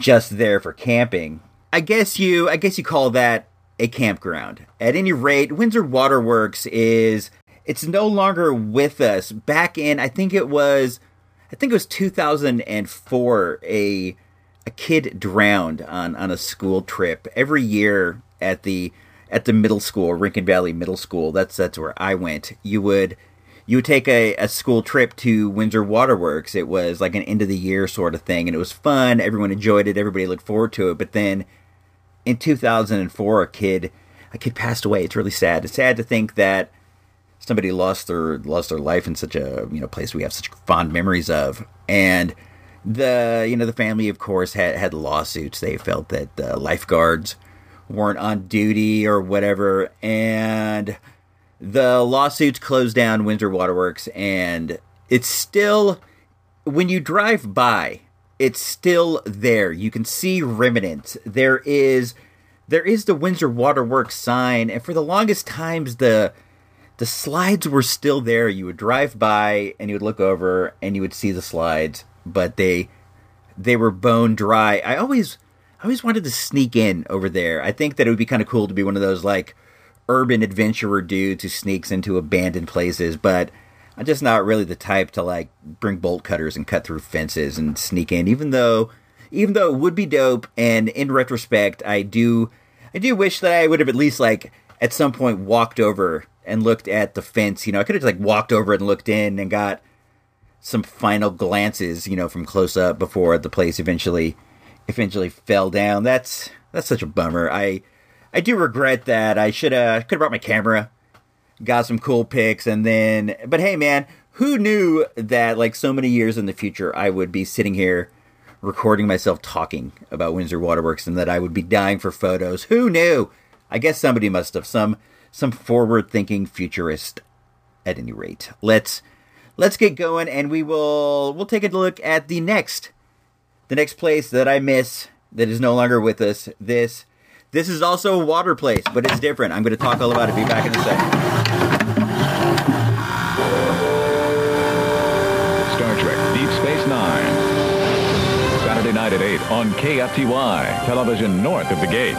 just there for camping. I guess you, I guess you call that a campground. At any rate, Windsor Waterworks is, it's no longer with us. Back in, I think it was, I think it was two thousand four, a, a kid drowned on, on a school trip every year at the, At the middle school, Rincon Valley Middle School, that's that's where I went. You would you would take a, a school trip to Windsor Waterworks. It was like an end of the year sort of thing, and it was fun. Everyone enjoyed it. Everybody looked forward to it. But then in two thousand four, a kid a kid passed away. It's really sad. It's sad to think that somebody lost their lost their life in such a you know place we have such fond memories of. And the you know the family, of course, had had lawsuits. They felt that the lifeguards weren't on duty or whatever, and the lawsuits closed down Windsor Waterworks, and it's still, when you drive by, it's still there. You can see remnants. There is there is the Windsor Waterworks sign, and for the longest times, the the slides were still there. You would drive by, and you would look over, and you would see the slides, but they they were bone dry. I always... I always wanted to sneak in over there. I think that it would be kind of cool to be one of those, like, urban adventurer dudes who sneaks into abandoned places, but I'm just not really the type to, like, bring bolt cutters and cut through fences and sneak in, even though even though it would be dope, and in retrospect, I do I do wish that I would have at least, like, at some point walked over and looked at the fence. You know, I could have, like, walked over and looked in and got some final glances, you know, from close up before the place eventually... eventually fell down. That's that's such a bummer. I I do regret that. I should have could have brought my camera, got some cool pics, and then. But hey, man, who knew that like so many years in the future, I would be sitting here, recording myself talking about Windsor Waterworks, and that I would be dying for photos. Who knew? I guess somebody must have some some forward-thinking futurist. At any rate, let's let's get going, and we will we'll take a look at the next. The next place that I miss that is no longer with us, this this is also a water place, but it's different. I'm going to talk all about it. Be back in a second. Star Trek Deep Space Nine. Saturday night at eight on K F T Y, television north of the gate.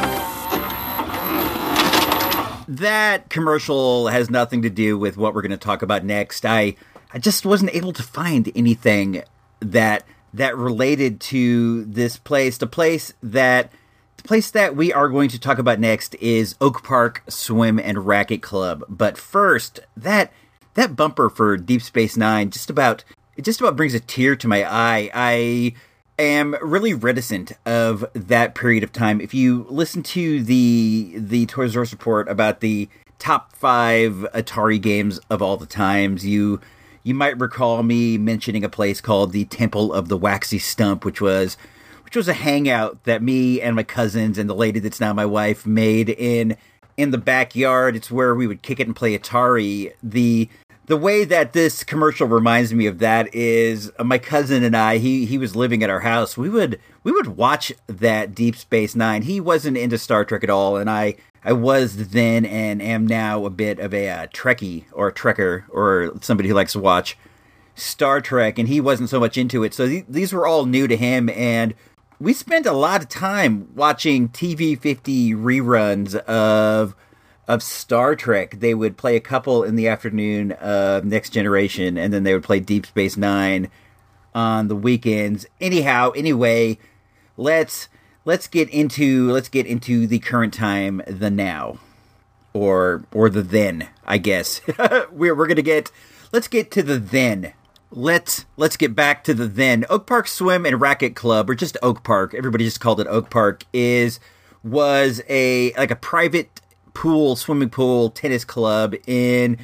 That commercial has nothing to do with what we're going to talk about next. I, I just wasn't able to find anything that... that related to this place. The place that the place that we are going to talk about next is Oak Park Swim and Racquet Club. But first, that that bumper for Deep Space Nine just about it just about brings a tear to my eye. I am really reticent of that period of time. If you listen to the the Toys R Us report about the top five Atari games of all the times, you you might recall me mentioning a place called the Temple of the Waxy Stump, which was which was a hangout that me and my cousins and the lady that's now my wife made in in the backyard. It's where we would kick it and play Atari. The The way that this commercial reminds me of that is my cousin and I, he he was living at our house. We would we would watch that Deep Space Nine. He wasn't into Star Trek at all, and I, I was then and am now a bit of a uh, Trekkie or a Trekker or somebody who likes to watch Star Trek, and he wasn't so much into it. So th- these were all new to him, and we spent a lot of time watching T V fifty reruns of... of Star Trek. They would play a couple in the afternoon of Next Generation, and then they would play Deep Space Nine on the weekends. Anyhow, anyway, let's let's get into let's get into the current time, the now, or or the then, I guess. we're we're gonna get let's get to the then. Let's let's get back to the then. Oak Park Swim and Racquet Club, or just Oak Park. Everybody just called it Oak Park. Is was a like a private pool, swimming pool, tennis club in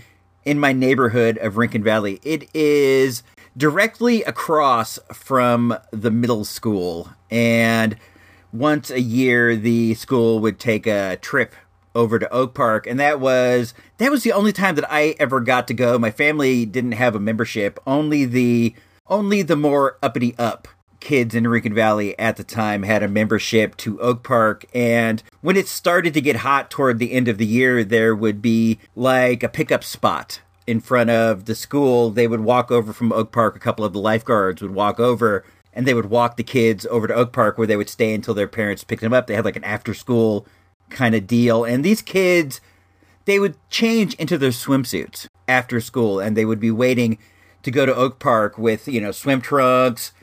in my neighborhood of Rincon Valley. It is directly across from the middle school, and once a year the school would take a trip over to Oak Park, and that was that was the only time that I ever got to go. My family didn't have a membership. Only the only the more uppity up kids in Rincon Valley at the time had a membership to Oak Park, and when it started to get hot toward the end of the year, there would be like a pickup spot in front of the school. They would walk over from Oak Park. A couple of the lifeguards would walk over, and they would walk the kids over to Oak Park, where they would stay until their parents picked them up. They had like an after-school kind of deal, and these kids, they would change into their swimsuits after school, and they would be waiting to go to Oak Park with, you know, swim trunks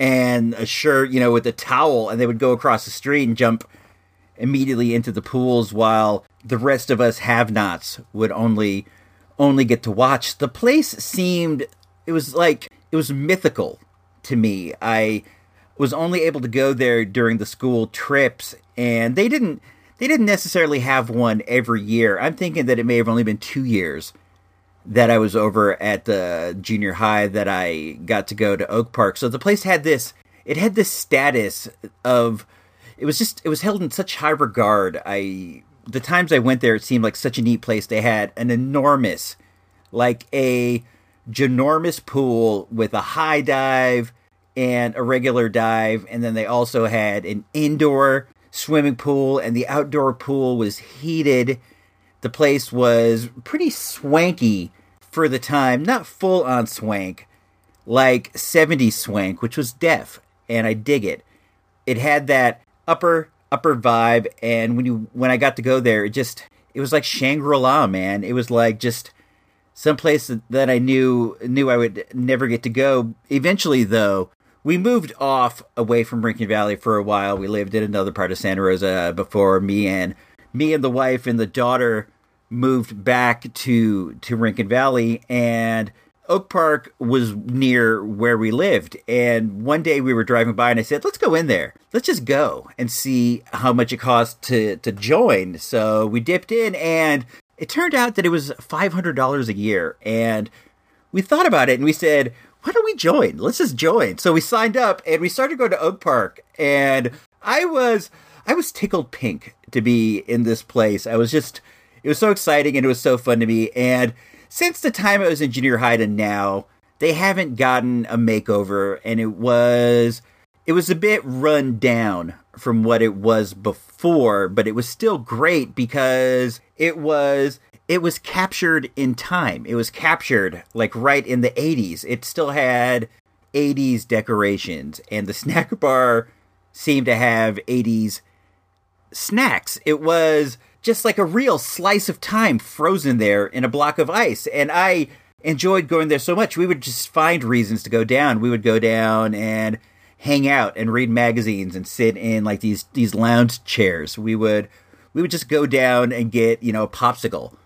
and a shirt, you know, with a towel, and they would go across the street and jump immediately into the pools, while the rest of us have-nots would only only get to watch. The place seemed, it was like, it was mythical to me. I was only able to go there during the school trips, and they didn't, they didn't necessarily have one every year. I'm thinking that it may have only been two years that I was over at the junior high that I got to go to Oak Park. So the place had this, it had this status of, it was just, it was held in such high regard. I, the times I went there, it seemed like such a neat place. They had an enormous, like a ginormous pool with a high dive and a regular dive. And then they also had an indoor swimming pool, and the outdoor pool was heated. The place was pretty swanky for the time, not full-on swank, like seventies swank, which was def, and I dig it. It had that upper, upper vibe, and when you when I got to go there, it just, it was like Shangri-La, man. It was like just someplace that I knew knew I would never get to go. Eventually, though, we moved off away from Rincon Valley for a while. We lived in another part of Santa Rosa before me and Me and the wife and the daughter moved back to, to Rincon Valley, and Oak Park was near where we lived. And one day we were driving by, and I said, let's go in there. Let's just go and see how much it costs to, to join. So we dipped in, and it turned out that it was five hundred dollars a year. And we thought about it, and we said, why don't we join? Let's just join. So we signed up, and we started going to Oak Park, and I was... I was tickled pink to be in this place. I was just, it was so exciting, and it was so fun to me. And since the time I was in junior high to now, they haven't gotten a makeover, and it was, it was a bit run down from what it was before, but it was still great because it was, it was captured in time. It was captured like right in the eighties. It still had eighties decorations, and the snack bar seemed to have eighties snacks. It was just like a real slice of time frozen there in a block of ice, and I enjoyed going there so much. We would just find reasons to go down. We would go down and hang out and read magazines and sit in like these these lounge chairs. We would we would just go down and get, you know, a popsicle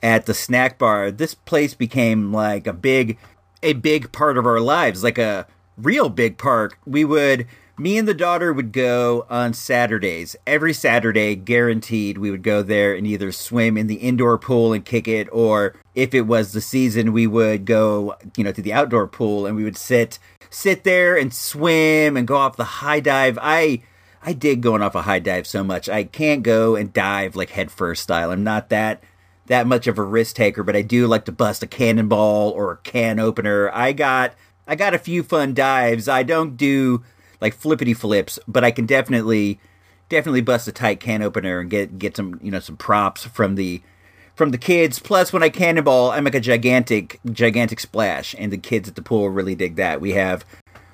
at the snack bar. This place became like a big a big part of our lives, like a real big park, we would, me and the daughter would go on Saturdays. Every Saturday, guaranteed, we would go there and either swim in the indoor pool and kick it, or if it was the season, we would go, you know, to the outdoor pool and we would sit sit there and swim and go off the high dive. I I dig going off a high dive so much. I can't go and dive like head first style. I'm not that that much of a risk taker, but I do like to bust a cannonball or a can opener. I got I got a few fun dives. I don't do like flippity flips, but I can definitely definitely bust a tight can opener and get get some, you know, some props from the from the kids. Plus when I cannonball, I make a gigantic gigantic splash, and the kids at the pool really dig that. We have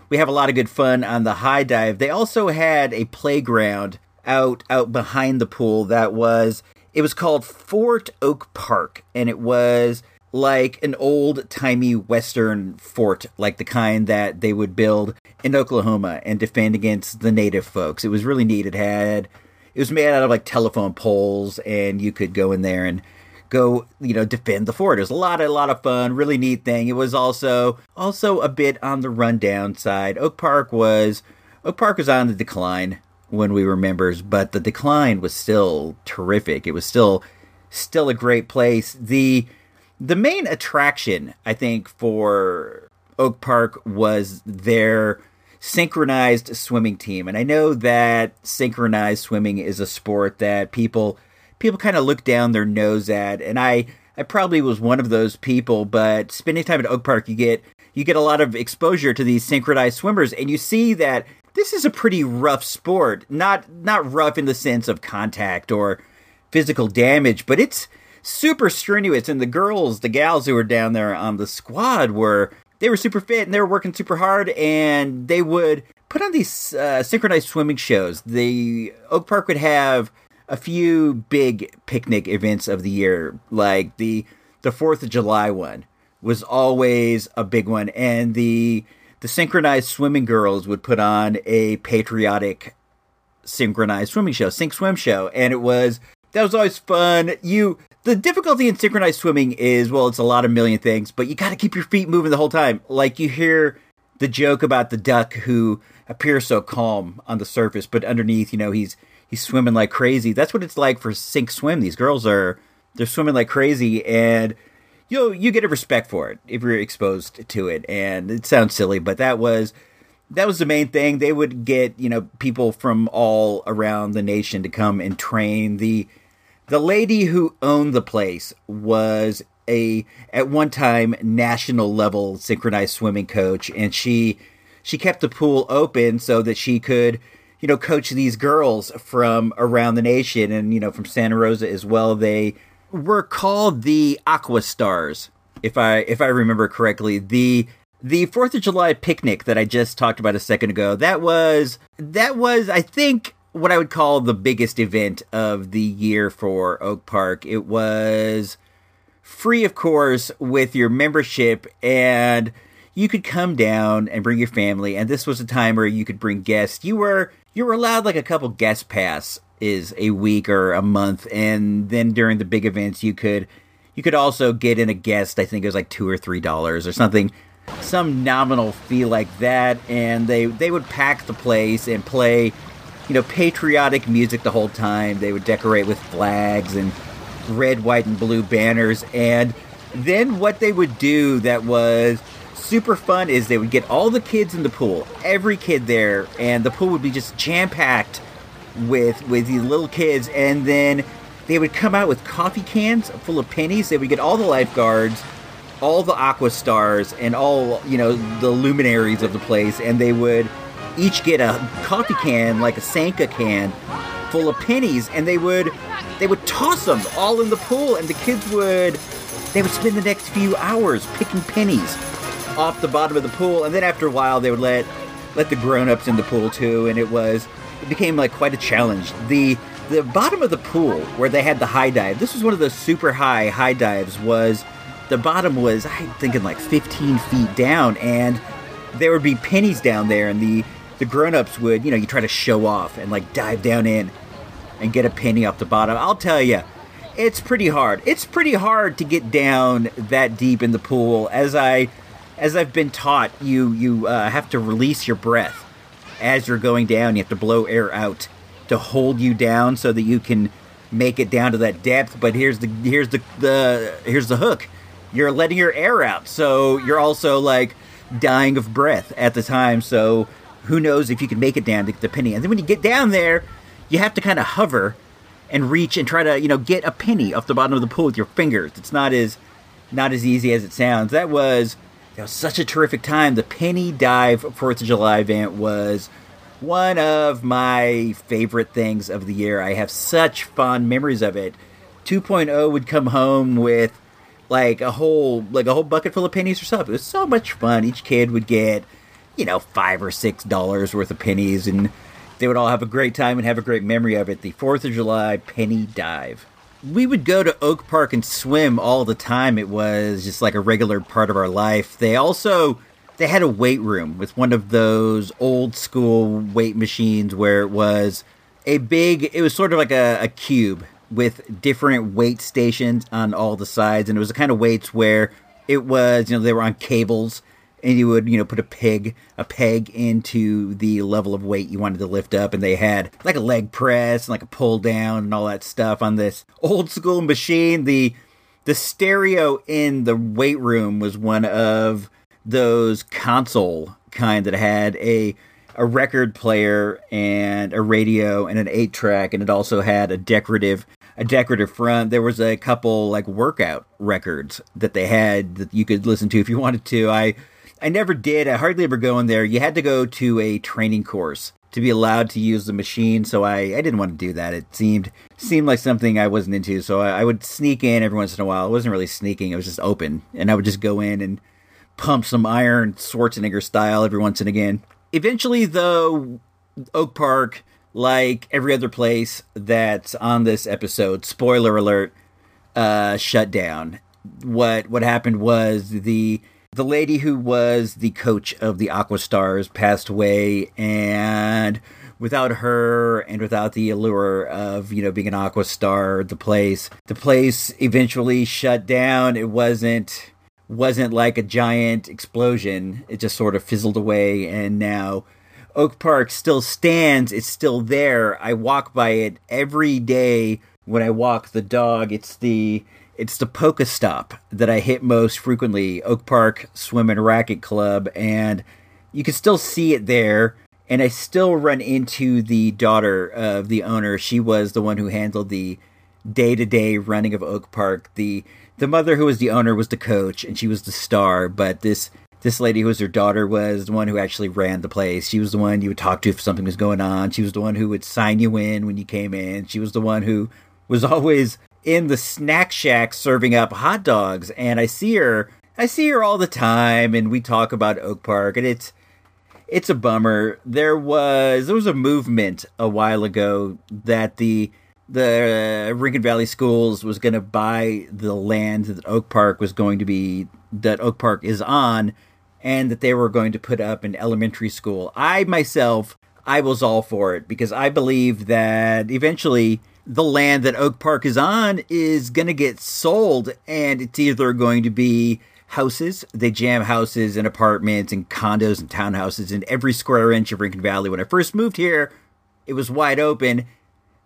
we have a lot of good fun on the high dive. They also had a playground out out behind the pool that was it was called Fort Oak Park, and it was like an old-timey Western fort, like the kind that they would build in Oklahoma and defend against the native folks. It was really neat. It had, it was made out of like telephone poles, and you could go in there and go, you know, defend the fort. It was a lot, a lot of fun, really neat thing. It was also, also a bit on the rundown side. Oak Park was, Oak Park was on the decline when we were members, but the decline was still terrific. It was still, still a great place. The, The main attraction, I think, for Oak Park was their synchronized swimming team. And I know that synchronized swimming is a sport that people people kind of look down their nose at. And I, I probably was one of those people, but spending time at Oak Park, you get you get a lot of exposure to these synchronized swimmers, and you see that this is a pretty rough sport. Not not rough in the sense of contact or physical damage, but it's super strenuous. And the girls, the gals who were down there on the squad were, they were super fit and they were working super hard, and they would put on these uh, synchronized swimming shows. The Oak Park would have a few big picnic events of the year, like the the fourth of July one was always a big one, and the the synchronized swimming girls would put on a patriotic synchronized swimming show, Sync Swim Show, and it was, that was always fun. You, the difficulty in synchronized swimming is, well, it's a lot of million things, but you got to keep your feet moving the whole time. Like, you hear the joke about the duck who appears so calm on the surface, but underneath, you know, he's he's swimming like crazy. That's what it's like for Sync Swim. These girls are, they're swimming like crazy, and you you get a respect for it if you're exposed to it. And it sounds silly, but that was that was the main thing. They would get, you know, people from all around the nation to come and train. The The lady who owned the place was a, at one time, national level synchronized swimming coach, and she she kept the pool open so that she could, you know, coach these girls from around the nation, and, you know, from Santa Rosa as well. They were called the Aqua Stars, if I if I remember correctly. The The fourth of July picnic that I just talked about a second ago, that was that was I think what I would call the biggest event of the year for Oak Park. It was free, of course, with your membership, and you could come down and bring your family. And this was a time where you could bring guests. You were you were allowed like a couple guest pass is a week or a month, and then during the big events, you could you could also get in a guest. I think it was like two or three dollars or something, some nominal fee like that. And they they would pack the place and play, you know, patriotic music the whole time. They would decorate with flags and red, white, and blue banners. And then what they would do that was super fun is they would get all the kids in the pool, every kid there, and the pool would be just jam-packed with, with these little kids. And then they would come out with coffee cans full of pennies. They would get all the lifeguards, all the Aqua Stars, and all, you know, the luminaries of the place, and they would each get a coffee can, like a Sanka can, full of pennies, and they would they would toss them all in the pool, and the kids would they would spend the next few hours picking pennies off the bottom of the pool. And then after a while they would let let the grown-ups in the pool too, and it was it became like quite a challenge. The the bottom of the pool where they had the high dive, this was one of those super high high dives, was the bottom was, I'm thinking, like fifteen feet down, and there would be pennies down there, and the The grown-ups would, you know, you try to show off and, like, dive down in and get a penny off the bottom. I'll tell you, it's pretty hard. It's pretty hard to get down that deep in the pool. As I as I've been taught, you you uh, have to release your breath as you're going down. You have to blow air out to hold you down so that you can make it down to that depth. But here's the here's the, the here's the hook: you're letting your air out, so you're also like dying of breath at the time. So who knows if you can make it down, depending. And then when you get down there, you have to kind of hover and reach and try to, you know, get a penny off the bottom of the pool with your fingers. It's not as not as easy as it sounds. That was that was such a terrific time. The penny dive Fourth of July event was one of my favorite things of the year. I have such fond memories of it. two point oh would come home with like a whole like a whole bucket full of pennies or something. It was so much fun. Each kid would get, you know, five or six dollars worth of pennies, and they would all have a great time and have a great memory of it. The Fourth of July penny dive. We would go to Oak Park and swim all the time. It was just like a regular part of our life. They also, they had a weight room with one of those old school weight machines where it was a big, it was sort of like a, a cube with different weight stations on all the sides. And it was the kind of weights where it was, you know, they were on cables. And you would, you know, put a peg, a peg into the level of weight you wanted to lift up. And they had like a leg press and like a pull down and all that stuff on this old school machine. The the stereo in the weight room was one of those console kind that had a a record player and a radio and an eight track. And it also had a decorative a decorative front. There was a couple like workout records that they had that you could listen to if you wanted to. I... I never did. I hardly ever go in there. You had to go to a training course to be allowed to use the machine, so I, I didn't want to do that. It seemed seemed like something I wasn't into, so I, I would sneak in every once in a while. It wasn't really sneaking. It was just open, and I would just go in and pump some iron Schwarzenegger style every once and again. Eventually, though, Oak Park, like every other place that's on this episode, spoiler alert, uh, shut down. What, what happened was the... The lady who was the coach of the Aqua Stars passed away, and without her and without the allure of, you know, being an Aqua Star, the place, the place eventually shut down. It wasn't, wasn't like a giant explosion. It just sort of fizzled away, and now Oak Park still stands. It's still there. I walk by it every day when I walk the dog. It's the... It's the Poke Stop that I hit most frequently, Oak Park Swim and Racquet Club, and you can still see it there. And I still run into the daughter of the owner. She was the one who handled the day-to-day running of Oak Park. The the mother who was the owner was the coach, and she was the star. But this, this lady who was her daughter was the one who actually ran the place. She was the one you would talk to if something was going on. She was the one who would sign you in when you came in. She was the one who was always... in the snack shack serving up hot dogs, and I see her I see her all the time, and we talk about Oak Park, and it's it's a bummer. There was there was a movement a while ago that the the uh, Rincon Valley Schools was going to buy the land that Oak Park was going to be that Oak Park is on, and that they were going to put up an elementary school. I myself I was all for it, because I believe that eventually the land that Oak Park is on is going to get sold, and it's either going to be houses. They jam houses and apartments and condos and townhouses in every square inch of Rincon Valley. When I first moved here, it was wide open.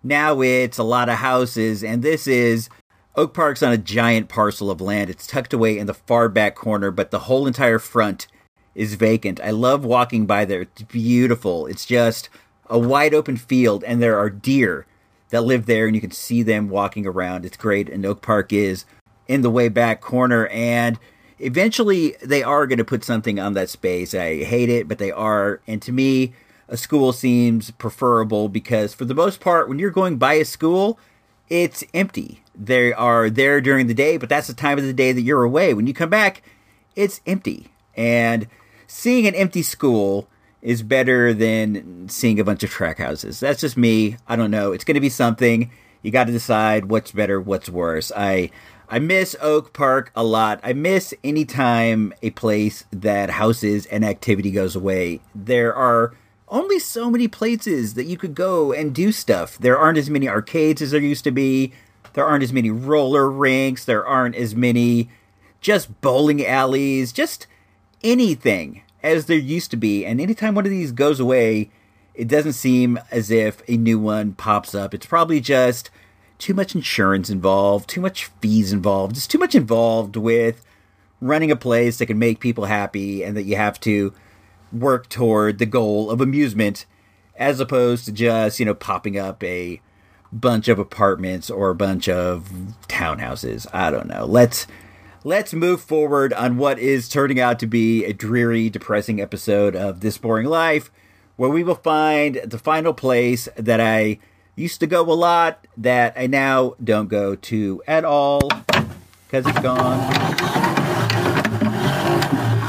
Now it's a lot of houses, and this is Oak Park's on a giant parcel of land. It's tucked away in the far back corner, but the whole entire front is vacant. I love walking by there. It's beautiful. It's just a wide open field, and there are deer that live there, and you can see them walking around. It's great, and Oak Park is in the way back corner, and eventually they are going to put something on that space. I hate it, but they are, and to me, a school seems preferable, because for the most part, when you're going by a school, it's empty. They are there during the day, but that's the time of the day that you're away. When you come back, it's empty, and seeing an empty school is better than seeing a bunch of track houses. That's just me. I don't know. It's going to be something. You got to decide what's better, what's worse. I I miss Oak Park a lot. I miss any time a place that houses and activity goes away. There are only so many places that you could go and do stuff. There aren't as many arcades as there used to be. There aren't as many roller rinks. There aren't as many just bowling alleys. Just... anything as there used to be, and anytime one of these goes away, it doesn't seem as if a new one pops up. It's probably just too much insurance involved, too much fees involved, just too much involved with running a place that can make people happy and that you have to work toward the goal of amusement as opposed to just, you know, popping up a bunch of apartments or a bunch of townhouses. I don't know. Let's let's move forward on what is turning out to be a dreary, depressing episode of This Boring Life, where we will find the final place that I used to go a lot that I now don't go to at all because it's gone.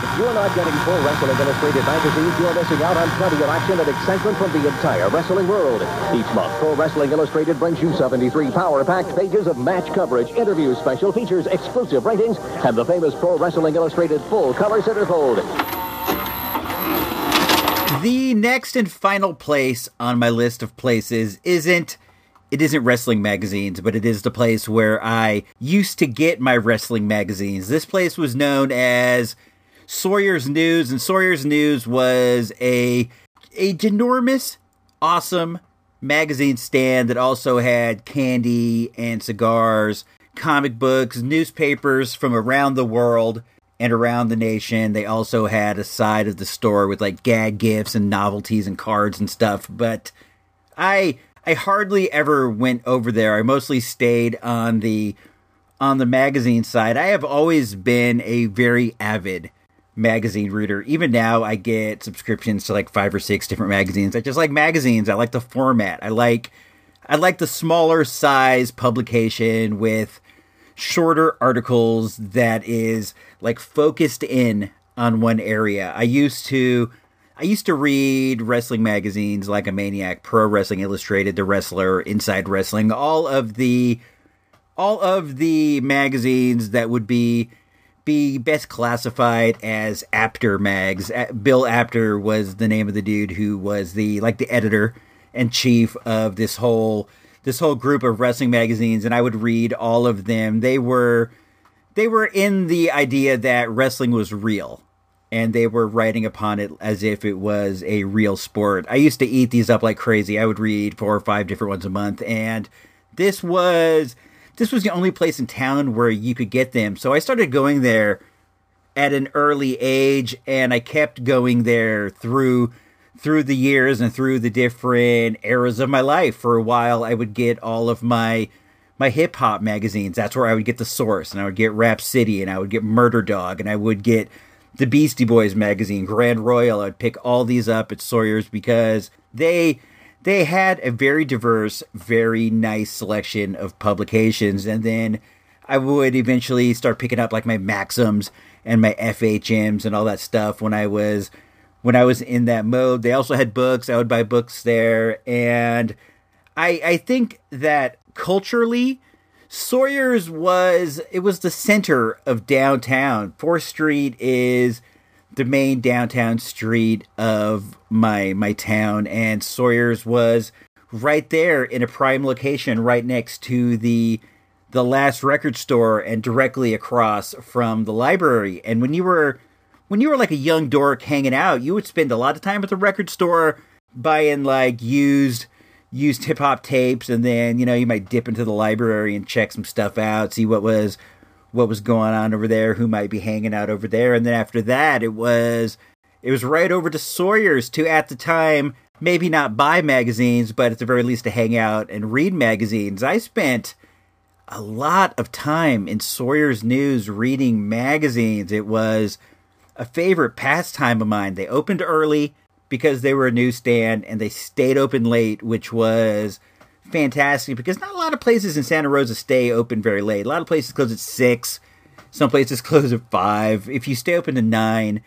If you're not getting Pro Wrestling Illustrated magazines, you're missing out on plenty of action and excitement from the entire wrestling world. Each month, Pro Wrestling Illustrated brings you seventy-three power-packed pages of match coverage, interviews, special features, exclusive ratings, and the famous Pro Wrestling Illustrated full-color centerfold. The next and final place on my list of places isn't, it isn't wrestling magazines, but it is the place where I used to get my wrestling magazines. This place was known as Sawyer's News, and Sawyer's News was a, a ginormous, awesome magazine stand that also had candy and cigars, comic books, newspapers from around the world and around the nation. They also had a side of the store with like gag gifts and novelties and cards and stuff. But I I hardly ever went over there. I mostly stayed on the on the magazine side. I have always been a very avid magazine reader. Even now I get subscriptions to like five or six different magazines. I just like magazines. I like the format. I like I like the smaller size publication with shorter articles that is like focused in on one area. I used to, I used to read wrestling magazines like a maniac, Pro Wrestling Illustrated, The Wrestler, Inside Wrestling, all of the, all of the magazines that would be, be best classified as Apter mags. Bill Apter was the name of the dude who was the, like the editor in chief of this whole this whole group of wrestling magazines, and I would read all of them. They were they were in the idea that wrestling was real, and they were writing upon it as if it was a real sport. I used to eat these up like crazy. I would read four or five different ones a month, and this was this was the only place in town where you could get them. So I started going there at an early age, and I kept going there through through the years and through the different eras of my life. For a while, I would get all of my my hip-hop magazines. That's where I would get The Source, and I would get Rap City, and I would get Murder Dog, and I would get the Beastie Boys magazine, Grand Royal. I'd pick all these up at Sawyer's because they they had a very diverse, very nice selection of publications. And then I would eventually start picking up like my Maxims and my F H Ms and all that stuff when I was... When I was in that mode. They also had books. I would buy books there. And I I think that culturally, Sawyer's was, it was the center of downtown. fourth street is the main downtown street of my my town. And Sawyer's was right there in a prime location, right next to the the last record store and directly across from the library. And when you were... When you were like a young dork hanging out, you would spend a lot of time at the record store buying like used used hip-hop tapes, and then, you know, you might dip into the library and check some stuff out, see what was what was going on over there, who might be hanging out over there. And then after that, it was it was right over to Sawyer's to, at the time, maybe not buy magazines, but at the very least to hang out and read magazines. I spent a lot of time in Sawyer's News reading magazines. It was a favorite pastime of mine. They opened early because they were a newsstand, and they stayed open late, which was fantastic because not a lot of places in Santa Rosa stay open very late. A lot of places close at six. Some places close at five. If you stay open to nine,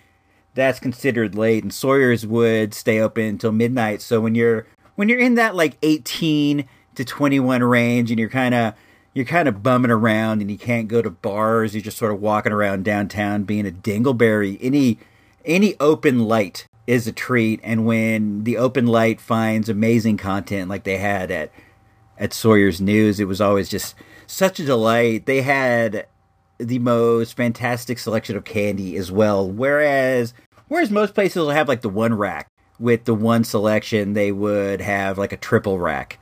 that's considered late, and Sawyer's would stay open until midnight. So when you're when you're in that like eighteen to twenty-one range, and you're kind of You're kind of bumming around and you can't go to bars. You're just sort of walking around downtown being a dingleberry. Any any open light is a treat. And when the open light finds amazing content like they had at, at Sawyer's News, it was always just such a delight. They had the most fantastic selection of candy as well. Whereas, whereas most places will have like the one rack with the one selection, they would have like a triple rack,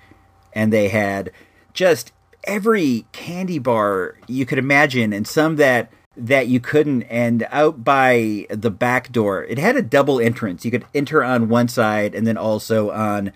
and they had just every candy bar you could imagine, and some that that you couldn't. And out by the back door, it had a double entrance. You could enter on one side and then also on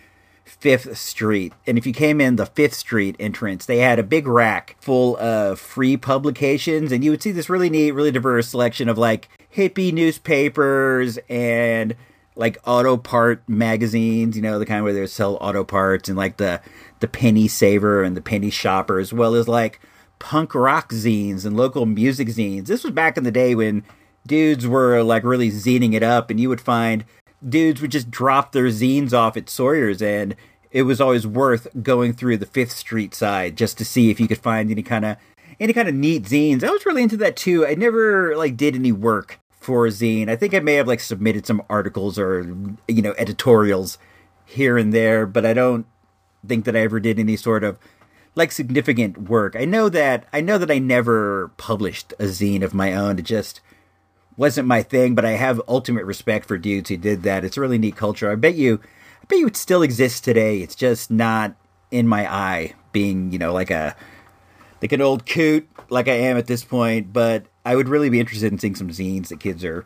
Fifth Street. And if you came in the Fifth Street entrance, they had a big rack full of free publications, and you would see this really neat, really diverse selection of like hippie newspapers and like auto part magazines, you know, the kind where they sell auto parts, and like the the penny saver and the penny shopper, as well as like punk rock zines and local music zines. This was back in the day when dudes were like really zining it up, and you would find dudes would just drop their zines off at Sawyer's, and it was always worth going through the Fifth Street side just to see if you could find any kind of any kind of neat zines. I was really into that too. I never like did any work for a zine. I think I may have like submitted some articles or, you know, editorials here and there, but I don't think that I ever did any sort of like significant work. I know that I know that I never published a zine of my own. It just wasn't my thing, but I have ultimate respect for dudes who did that. It's a really neat culture. I bet you I bet you it still exists today. It's just not in my eye, being, you know, like a like an old coot like I am at this point, but I would really be interested in seeing some zines that kids are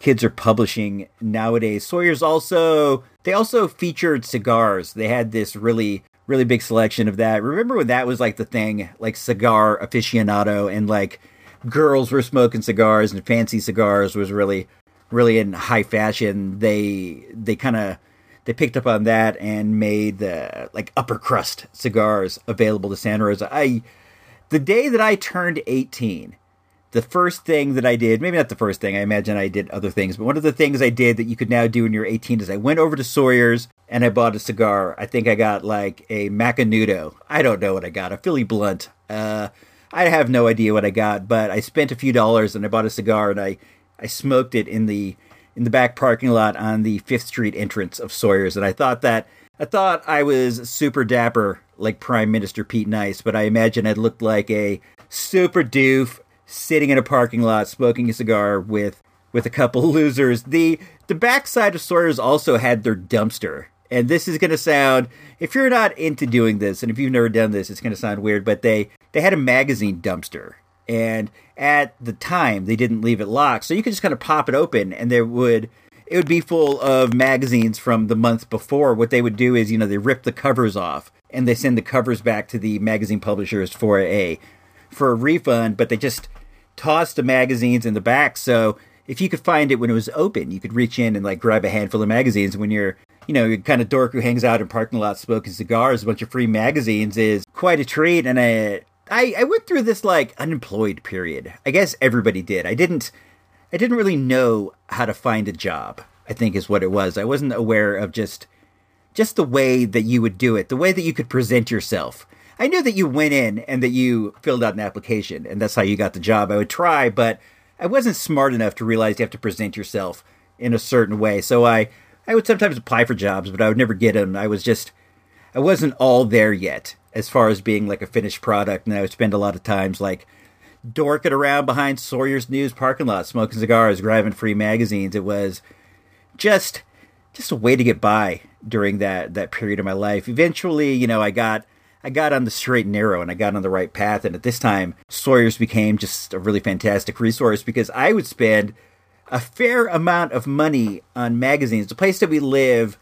kids are publishing nowadays. Sawyer's also they also featured cigars. They had this really, really big selection of that. Remember when that was like the thing, like cigar aficionado, and like girls were smoking cigars and fancy cigars was really, really in high fashion. They they kind of they picked up on that and made the like upper crust cigars available to Santa Rosa. I the day that I turned eighteen. The first thing that I did, maybe not the first thing, I imagine I did other things, but one of the things I did that you could now do when you're eighteen is I went over to Sawyer's and I bought a cigar. I think I got like a Macanudo. I don't know what I got, a Philly Blunt. Uh, I have no idea what I got, but I spent a few dollars and I bought a cigar, and I, I smoked it in the in the back parking lot on the Fifth Street entrance of Sawyer's. And I thought that, I thought I was super dapper, like Prime Minister Pete Nice, but I imagine I looked like a super doof sitting in a parking lot smoking a cigar with with a couple losers. The the backside of Sawyer's also had their dumpster. And this is going to sound, if you're not into doing this, and if you've never done this, it's going to sound weird, but they, they had a magazine dumpster. And at the time, they didn't leave it locked. So you could just kind of pop it open, and there would it would be full of magazines from the month before. What they would do is, you know, they rip the covers off, and they send the covers back to the magazine publishers for a for a refund, but they just tossed the magazines in the back. So if you could find it when it was open, you could reach in and like grab a handful of magazines. When you're, you know, you're kind of dork who hangs out in parking lots smoking cigars, a bunch of free magazines is quite a treat. And I, I, I went through this like unemployed period. I guess everybody did. I didn't, I didn't really know how to find a job, I think is what it was. I wasn't aware of just, just the way that you would do it, the way that you could present yourself. I knew that you went in and that you filled out an application, and that's how you got the job. I would try, but I wasn't smart enough to realize you have to present yourself in a certain way. So I, I would sometimes apply for jobs, but I would never get them. I was just, I wasn't all there yet as far as being like a finished product. And I would spend a lot of times like dorking around behind Sawyer's News parking lot, smoking cigars, grabbing free magazines. It was just, just a way to get by during that, that period of my life. Eventually, you know, I got... I got on the straight and narrow, and I got on the right path. And at this time, Sawyer's became just a really fantastic resource, because I would spend a fair amount of money on magazines. The place that we live,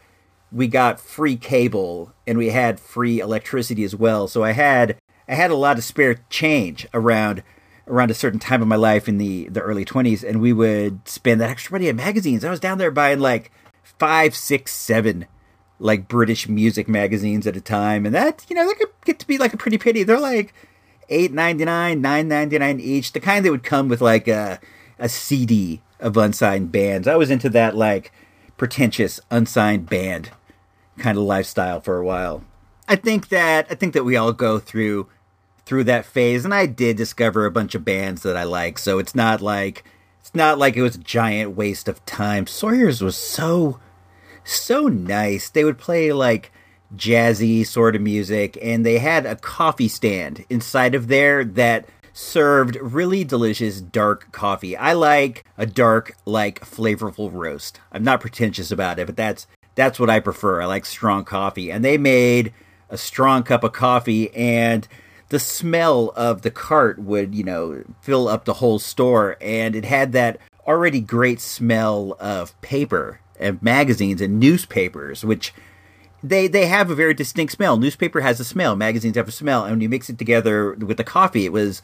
we got free cable, and we had free electricity as well. So I had I had a lot of spare change around around a certain time of my life in the, the early twenties, and we would spend that extra money on magazines. I was down there buying like five, six, seven like British music magazines at a time. And that, you know, that could get to be like a pretty penny. They're like eight ninety-nine, nine ninety-nine each. The kind that would come with like a, a C D of unsigned bands. I was into that like pretentious unsigned band kind of lifestyle for a while. I think that, I think that we all go through, through that phase. And I did discover a bunch of bands that I like. So it's not like, it's not like it was a giant waste of time. Sawyer's was so... so nice. They would play like jazzy sort of music, and they had a coffee stand inside of there that served really delicious dark coffee. I like a dark, like, flavorful roast. I'm not pretentious about it, but that's that's what I prefer. I like strong coffee. And they made a strong cup of coffee, and the smell of the cart would, you know, fill up the whole store. And it had that already great smell of paper and magazines and newspapers, which they they have a very distinct smell. Newspaper has a smell. Magazines have a smell. And when you mix it together with the coffee, it was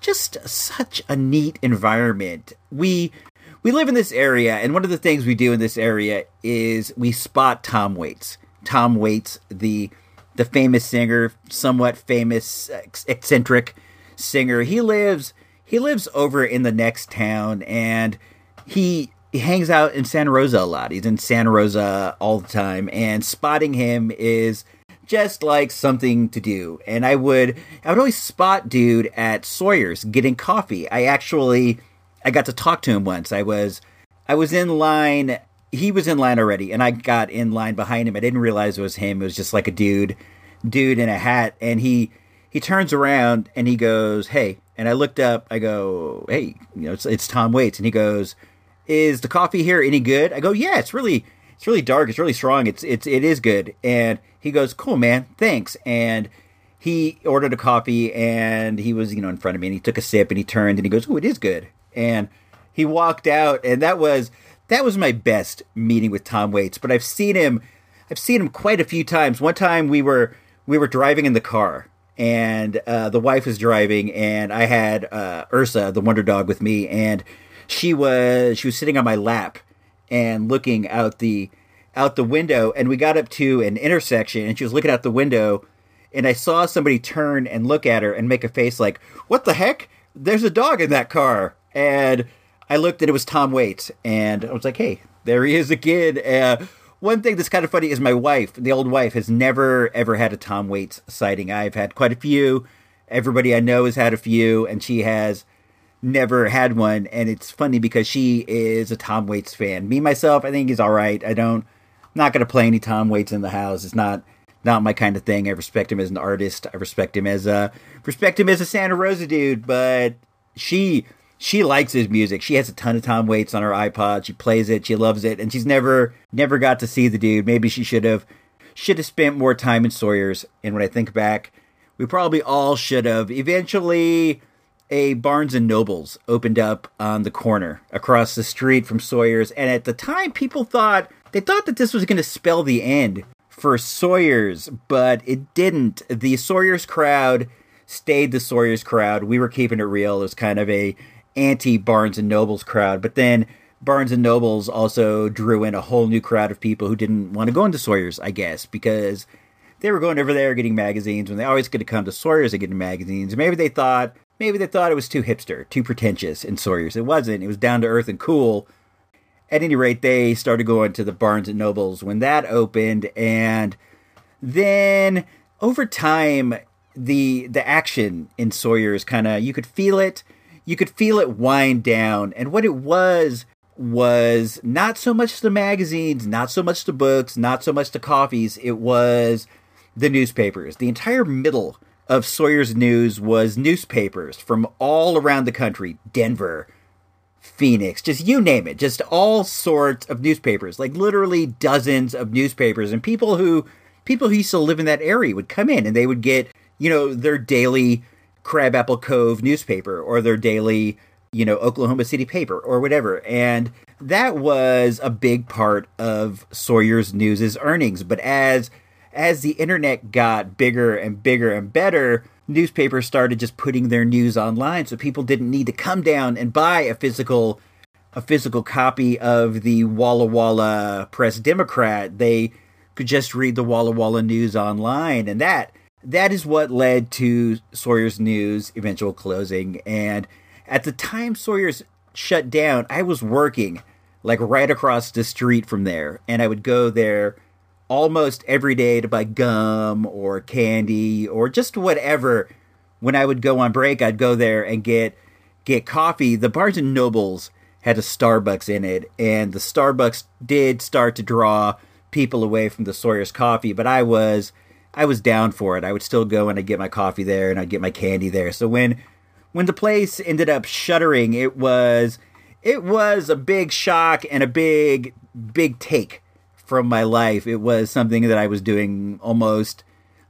just such a neat environment. We... We live in this area, and one of the things we do in this area is we spot Tom Waits. Tom Waits, the the famous singer, somewhat famous, eccentric singer. He lives he lives over in the next town, and he, he hangs out in Santa Rosa a lot. He's in Santa Rosa all the time, and spotting him is just like something to do. And I would I would always spot dude at Sawyer's getting coffee. I actually... I got to talk to him once. I was I was in line. He was in line already, and I got in line behind him. I didn't realize it was him. It was just like a dude, dude in a hat. And he he turns around, and he goes, hey. And I looked up. I go, hey, you know, it's, it's Tom Waits. And he goes, is the coffee here any good? I go, yeah, it's really it's really dark. It's really strong. It's, it's, it is good. And he goes, cool, man. Thanks. And he ordered a coffee, and he was, you know, in front of me. And he took a sip, and he turned, and he goes, oh, it is good. And he walked out, and that was that was my best meeting with Tom Waits. But I've seen him, I've seen him quite a few times. One time we were we were driving in the car, and uh, the wife was driving, and I had uh, Ursa, the Wonder Dog, with me, and she was she was sitting on my lap and looking out the out the window, and we got up to an intersection, and she was looking out the window, and I saw somebody turn and look at her and make a face like, "What the heck? There's a dog in that car." And I looked, and it was Tom Waits, and I was like, hey, there he is again. Uh, one thing that's kind of funny is my wife, the old wife, has never, ever had a Tom Waits sighting. I've had quite a few. Everybody I know has had a few, and she has never had one. And it's funny because she is a Tom Waits fan. Me, myself, I think he's all right. I don't, I'm not going to play any Tom Waits in the house. It's not... Not my kind of thing. I respect him as an artist. I respect him as a respect him as a Santa Rosa dude. But she she likes his music. She has a ton of Tom Waits on her iPod. She plays it. She loves it. And she's never never got to see the dude. Maybe she should have should have spent more time in Sawyer's. And when I think back, we probably all should have. Eventually, a Barnes and Nobles opened up on the corner across the street from Sawyer's. And at the time, people thought they thought that this was going to spell the end for Sawyer's, but it didn't. The Sawyer's crowd stayed the Sawyer's crowd. We were keeping it real. It was kind of a anti-Barnes and Nobles crowd, but then Barnes and Nobles also drew in a whole new crowd of people who didn't want to go into Sawyer's, I guess, because they were going over there getting magazines when they always could have come to Sawyer's and getting magazines. Maybe they thought, maybe they thought it was too hipster, too pretentious in Sawyer's. It wasn't. It was down to earth and cool. At any rate, they started going to the Barnes and Nobles when that opened, and then over time, the the action in Sawyer's kind of, you could feel it, you could feel it wind down, and what it was, was not so much the magazines, not so much the books, not so much the coffees, it was the newspapers. The entire middle of Sawyer's News was newspapers from all around the country, Denver, Phoenix, just you name it, just all sorts of newspapers, like literally dozens of newspapers. And people who people who used to live in that area would come in, and they would get, you know, their daily Crabapple Cove newspaper or their daily, you know, Oklahoma City paper or whatever. And that was a big part of Sawyer's News's earnings. But as as the internet got bigger and bigger and better, newspapers started just putting their news online, so people didn't need to come down and buy a physical a physical copy of the Walla Walla Press-Democrat. They could just read the Walla Walla news online, and that that is what led to Sawyer's News' eventual closing. And at the time Sawyer's shut down, I was working like right across the street from there, and I would go there almost every day to buy gum or candy or just whatever. When I would go on break, I'd go there and get get coffee. The Barnes and Nobles had a Starbucks in it, and the Starbucks did start to draw people away from the Sawyer's coffee, but I was I was down for it. I would still go and I'd get my coffee there and I'd get my candy there. So when when the place ended up shuttering, it was it was a big shock and a big big take from my life. It was something that I was doing almost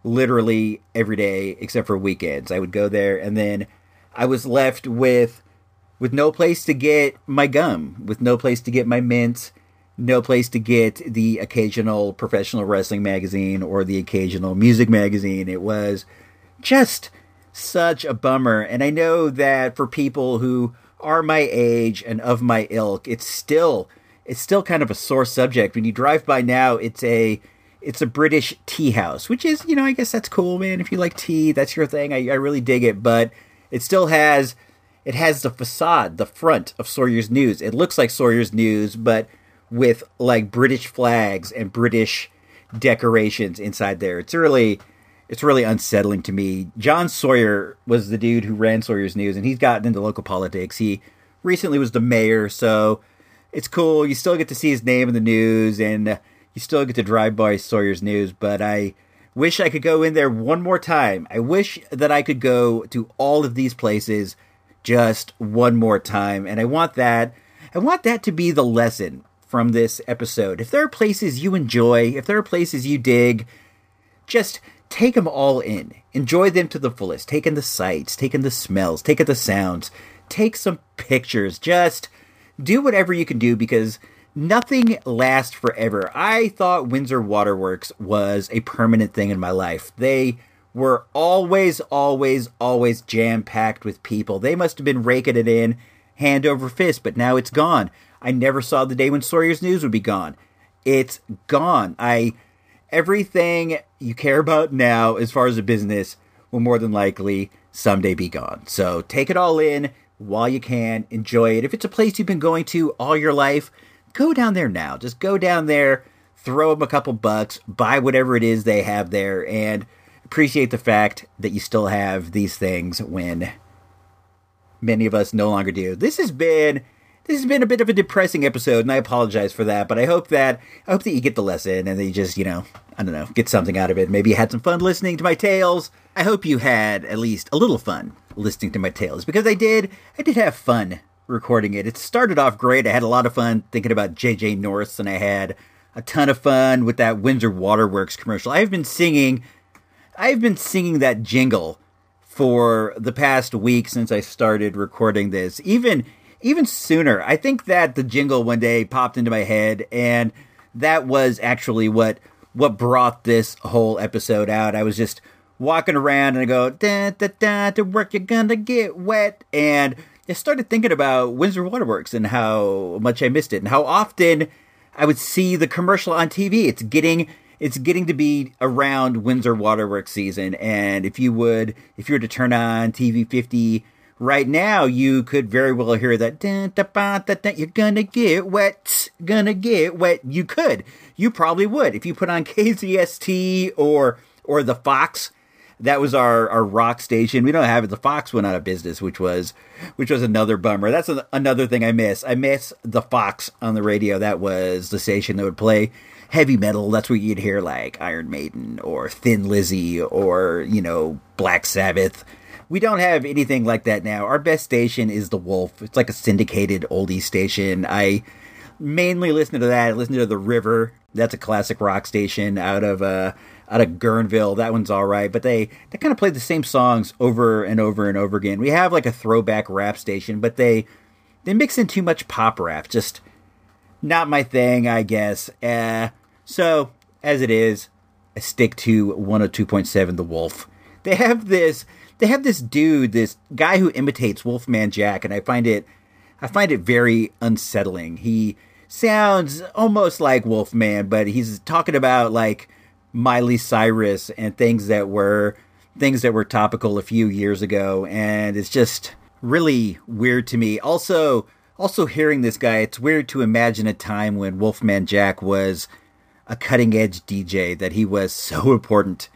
literally every day except for weekends. I would go there, and then I was left with with no place to get my gum, with no place to get my mint, no place to get the occasional professional wrestling magazine or the occasional music magazine. It was just such a bummer. And I know that for people who are my age and of my ilk, it's still it's still kind of a sore subject. When you drive by now, it's a it's a British tea house, which is, you know, I guess that's cool, man. If you like tea, that's your thing. I, I really dig it, but it still has it has the facade, the front of Sawyer's News. It looks like Sawyer's News, but with like British flags and British decorations inside there. It's really, it's really unsettling to me. John Sawyer was the dude who ran Sawyer's News, and he's gotten into local politics. He recently was the mayor, so it's cool. You still get to see his name in the news, and you still get to drive by Sawyer's News, but I wish I could go in there one more time. I wish that I could go to all of these places just one more time, and I want that. I want that to be the lesson from this episode. If there are places you enjoy, if there are places you dig, just take them all in. Enjoy them to the fullest. Take in the sights, take in the smells, take in the sounds, take some pictures. Just do whatever you can do, because nothing lasts forever. I thought Windsor Waterworks was a permanent thing in my life. They were always, always, always jam-packed with people. They must have been raking it in hand over fist, but now it's gone. I never saw the day when Sawyer's News would be gone. It's gone. I everything you care about now as far as a business will more than likely someday be gone. So take it all in while you can. Enjoy it. If it's a place you've been going to all your life, go down there now. Just go down there, throw them a couple bucks, buy whatever it is they have there, and appreciate the fact that you still have these things when many of us no longer do. This has been... This has been a bit of a depressing episode, and I apologize for that, but I hope that I hope that you get the lesson and that you just, you know, I don't know, get something out of it. Maybe you had some fun listening to my tales. I hope you had at least a little fun listening to my tales, because I did. I did have fun recording it. It started off great. I had a lot of fun thinking about J J North's, and I had a ton of fun with that Windsor Waterworks commercial. I've been singing, I've been singing that jingle for the past week since I started recording this. Even... Even sooner, I think that the jingle one day popped into my head, and that was actually what what brought this whole episode out. I was just walking around, and I go, da, da, da, to work you're gonna get wet, and I started thinking about Windsor Waterworks and how much I missed it, and how often I would see the commercial on T V. It's getting it's getting to be around Windsor Waterworks season, and if you would, if you were to turn on T V fifty right now, you could very well hear that, dun, da, ba, da, da, you're gonna get wet, gonna get wet. You could. You probably would. If you put on K Z S T or or The Fox, that was our, our rock station. We don't have it. The Fox went out of business, which was which was another bummer. That's a, another thing I miss. I miss The Fox on the radio. That was the station that would play heavy metal. That's where you'd hear like Iron Maiden or Thin Lizzy or, you know, Black Sabbath. We don't have anything like that now. Our best station is The Wolf. It's like a syndicated oldie station. I mainly listen to that. I listen to The River. That's a classic rock station out of uh, out of Guerneville. That one's all right. But they, they kind of play the same songs over and over and over again. We have like a throwback rap station, but they they mix in too much pop rap. Just not my thing, I guess. Uh, so, as it is, I stick to one oh two point seven The Wolf. They have this... They have this dude, this guy who imitates Wolfman Jack, and I find it, I find it very unsettling. He sounds almost like Wolfman, but he's talking about like Miley Cyrus and things that were things that were topical a few years ago, and it's just really weird to me. Also, also hearing this guy, it's weird to imagine a time when Wolfman Jack was a cutting-edge D J, that he was so important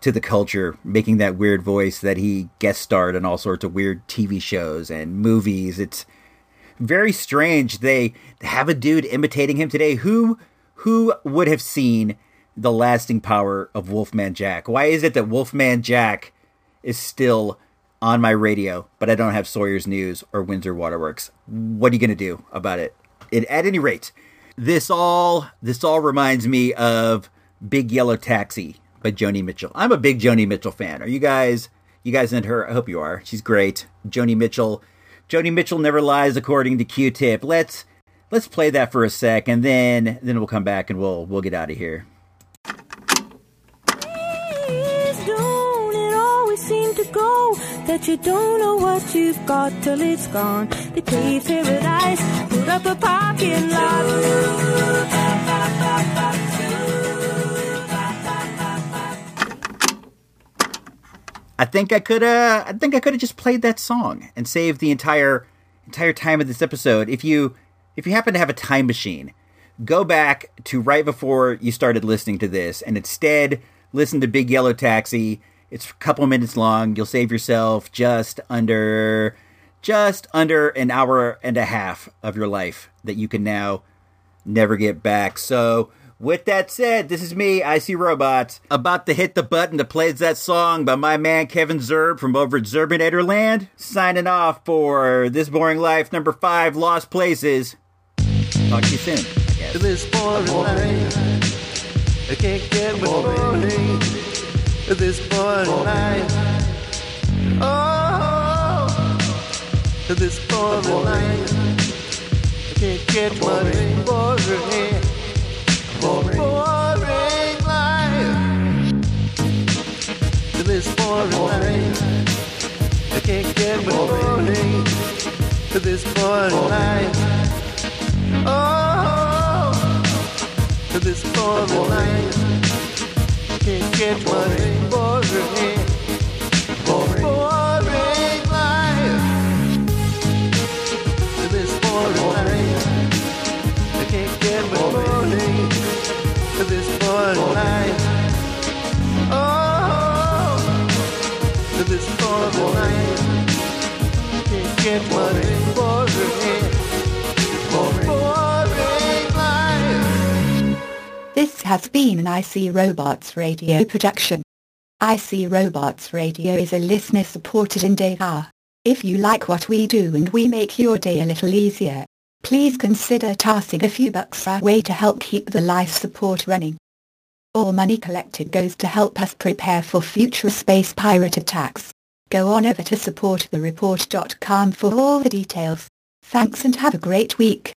to the culture, making that weird voice, that he guest starred in all sorts of weird T V shows and movies. It's very strange. They have a dude imitating him today. Who who would have seen the lasting power of Wolfman Jack? Why is it that Wolfman Jack is still on my radio, but I don't have Sawyer's News or Windsor Waterworks. What are you going to do about it? It? At any rate, this all this all reminds me of Big Yellow Taxi by Joni Mitchell. I'm a big Joni Mitchell fan. Are you guys you guys into her? I hope you are. She's great. Joni Mitchell. Joni Mitchell never lies, according to Q-Tip. Let's let's play that for a sec, and then then we'll come back and we'll we'll get out of here. Seem to go that you don't know what you've got till it's gone. They paved paradise, put up a parking lot. I think I could uh I think I could have just played that song and saved the entire entire time of this episode. If you if you happen to have a time machine, go back to right before you started listening to this and instead listen to Big Yellow Taxi. It's a couple minutes long. You'll save yourself just under just under an hour and a half of your life that you can now never get back. So with that said, this is me, I C Robots, about to hit the button that plays that song by my man Kevin Zerb from over at Zerbinator Land, signing off for This Boring Life number five, Lost Places. Talk to you soon. Yes. This boring life, I can't get boring. This boring life, oh, this boring life, I can't get much boring, boring, boring life, this boring life, I can't get much boring, this boring life, oh, this boring life. Can't get boring, boring, boring, boring life. This boring life, I can't get boring. This boring life, oh, this boring life, can't get boring, boring, boring life. This has been an I C Robots Radio production. I C Robots Radio is a listener-supported indie hour. If you like what we do and we make your day a little easier, please consider tossing a few bucks our way to help keep the life support running. All money collected goes to help us prepare for future space pirate attacks. Go on over to support the report dot com for all the details. Thanks and have a great week.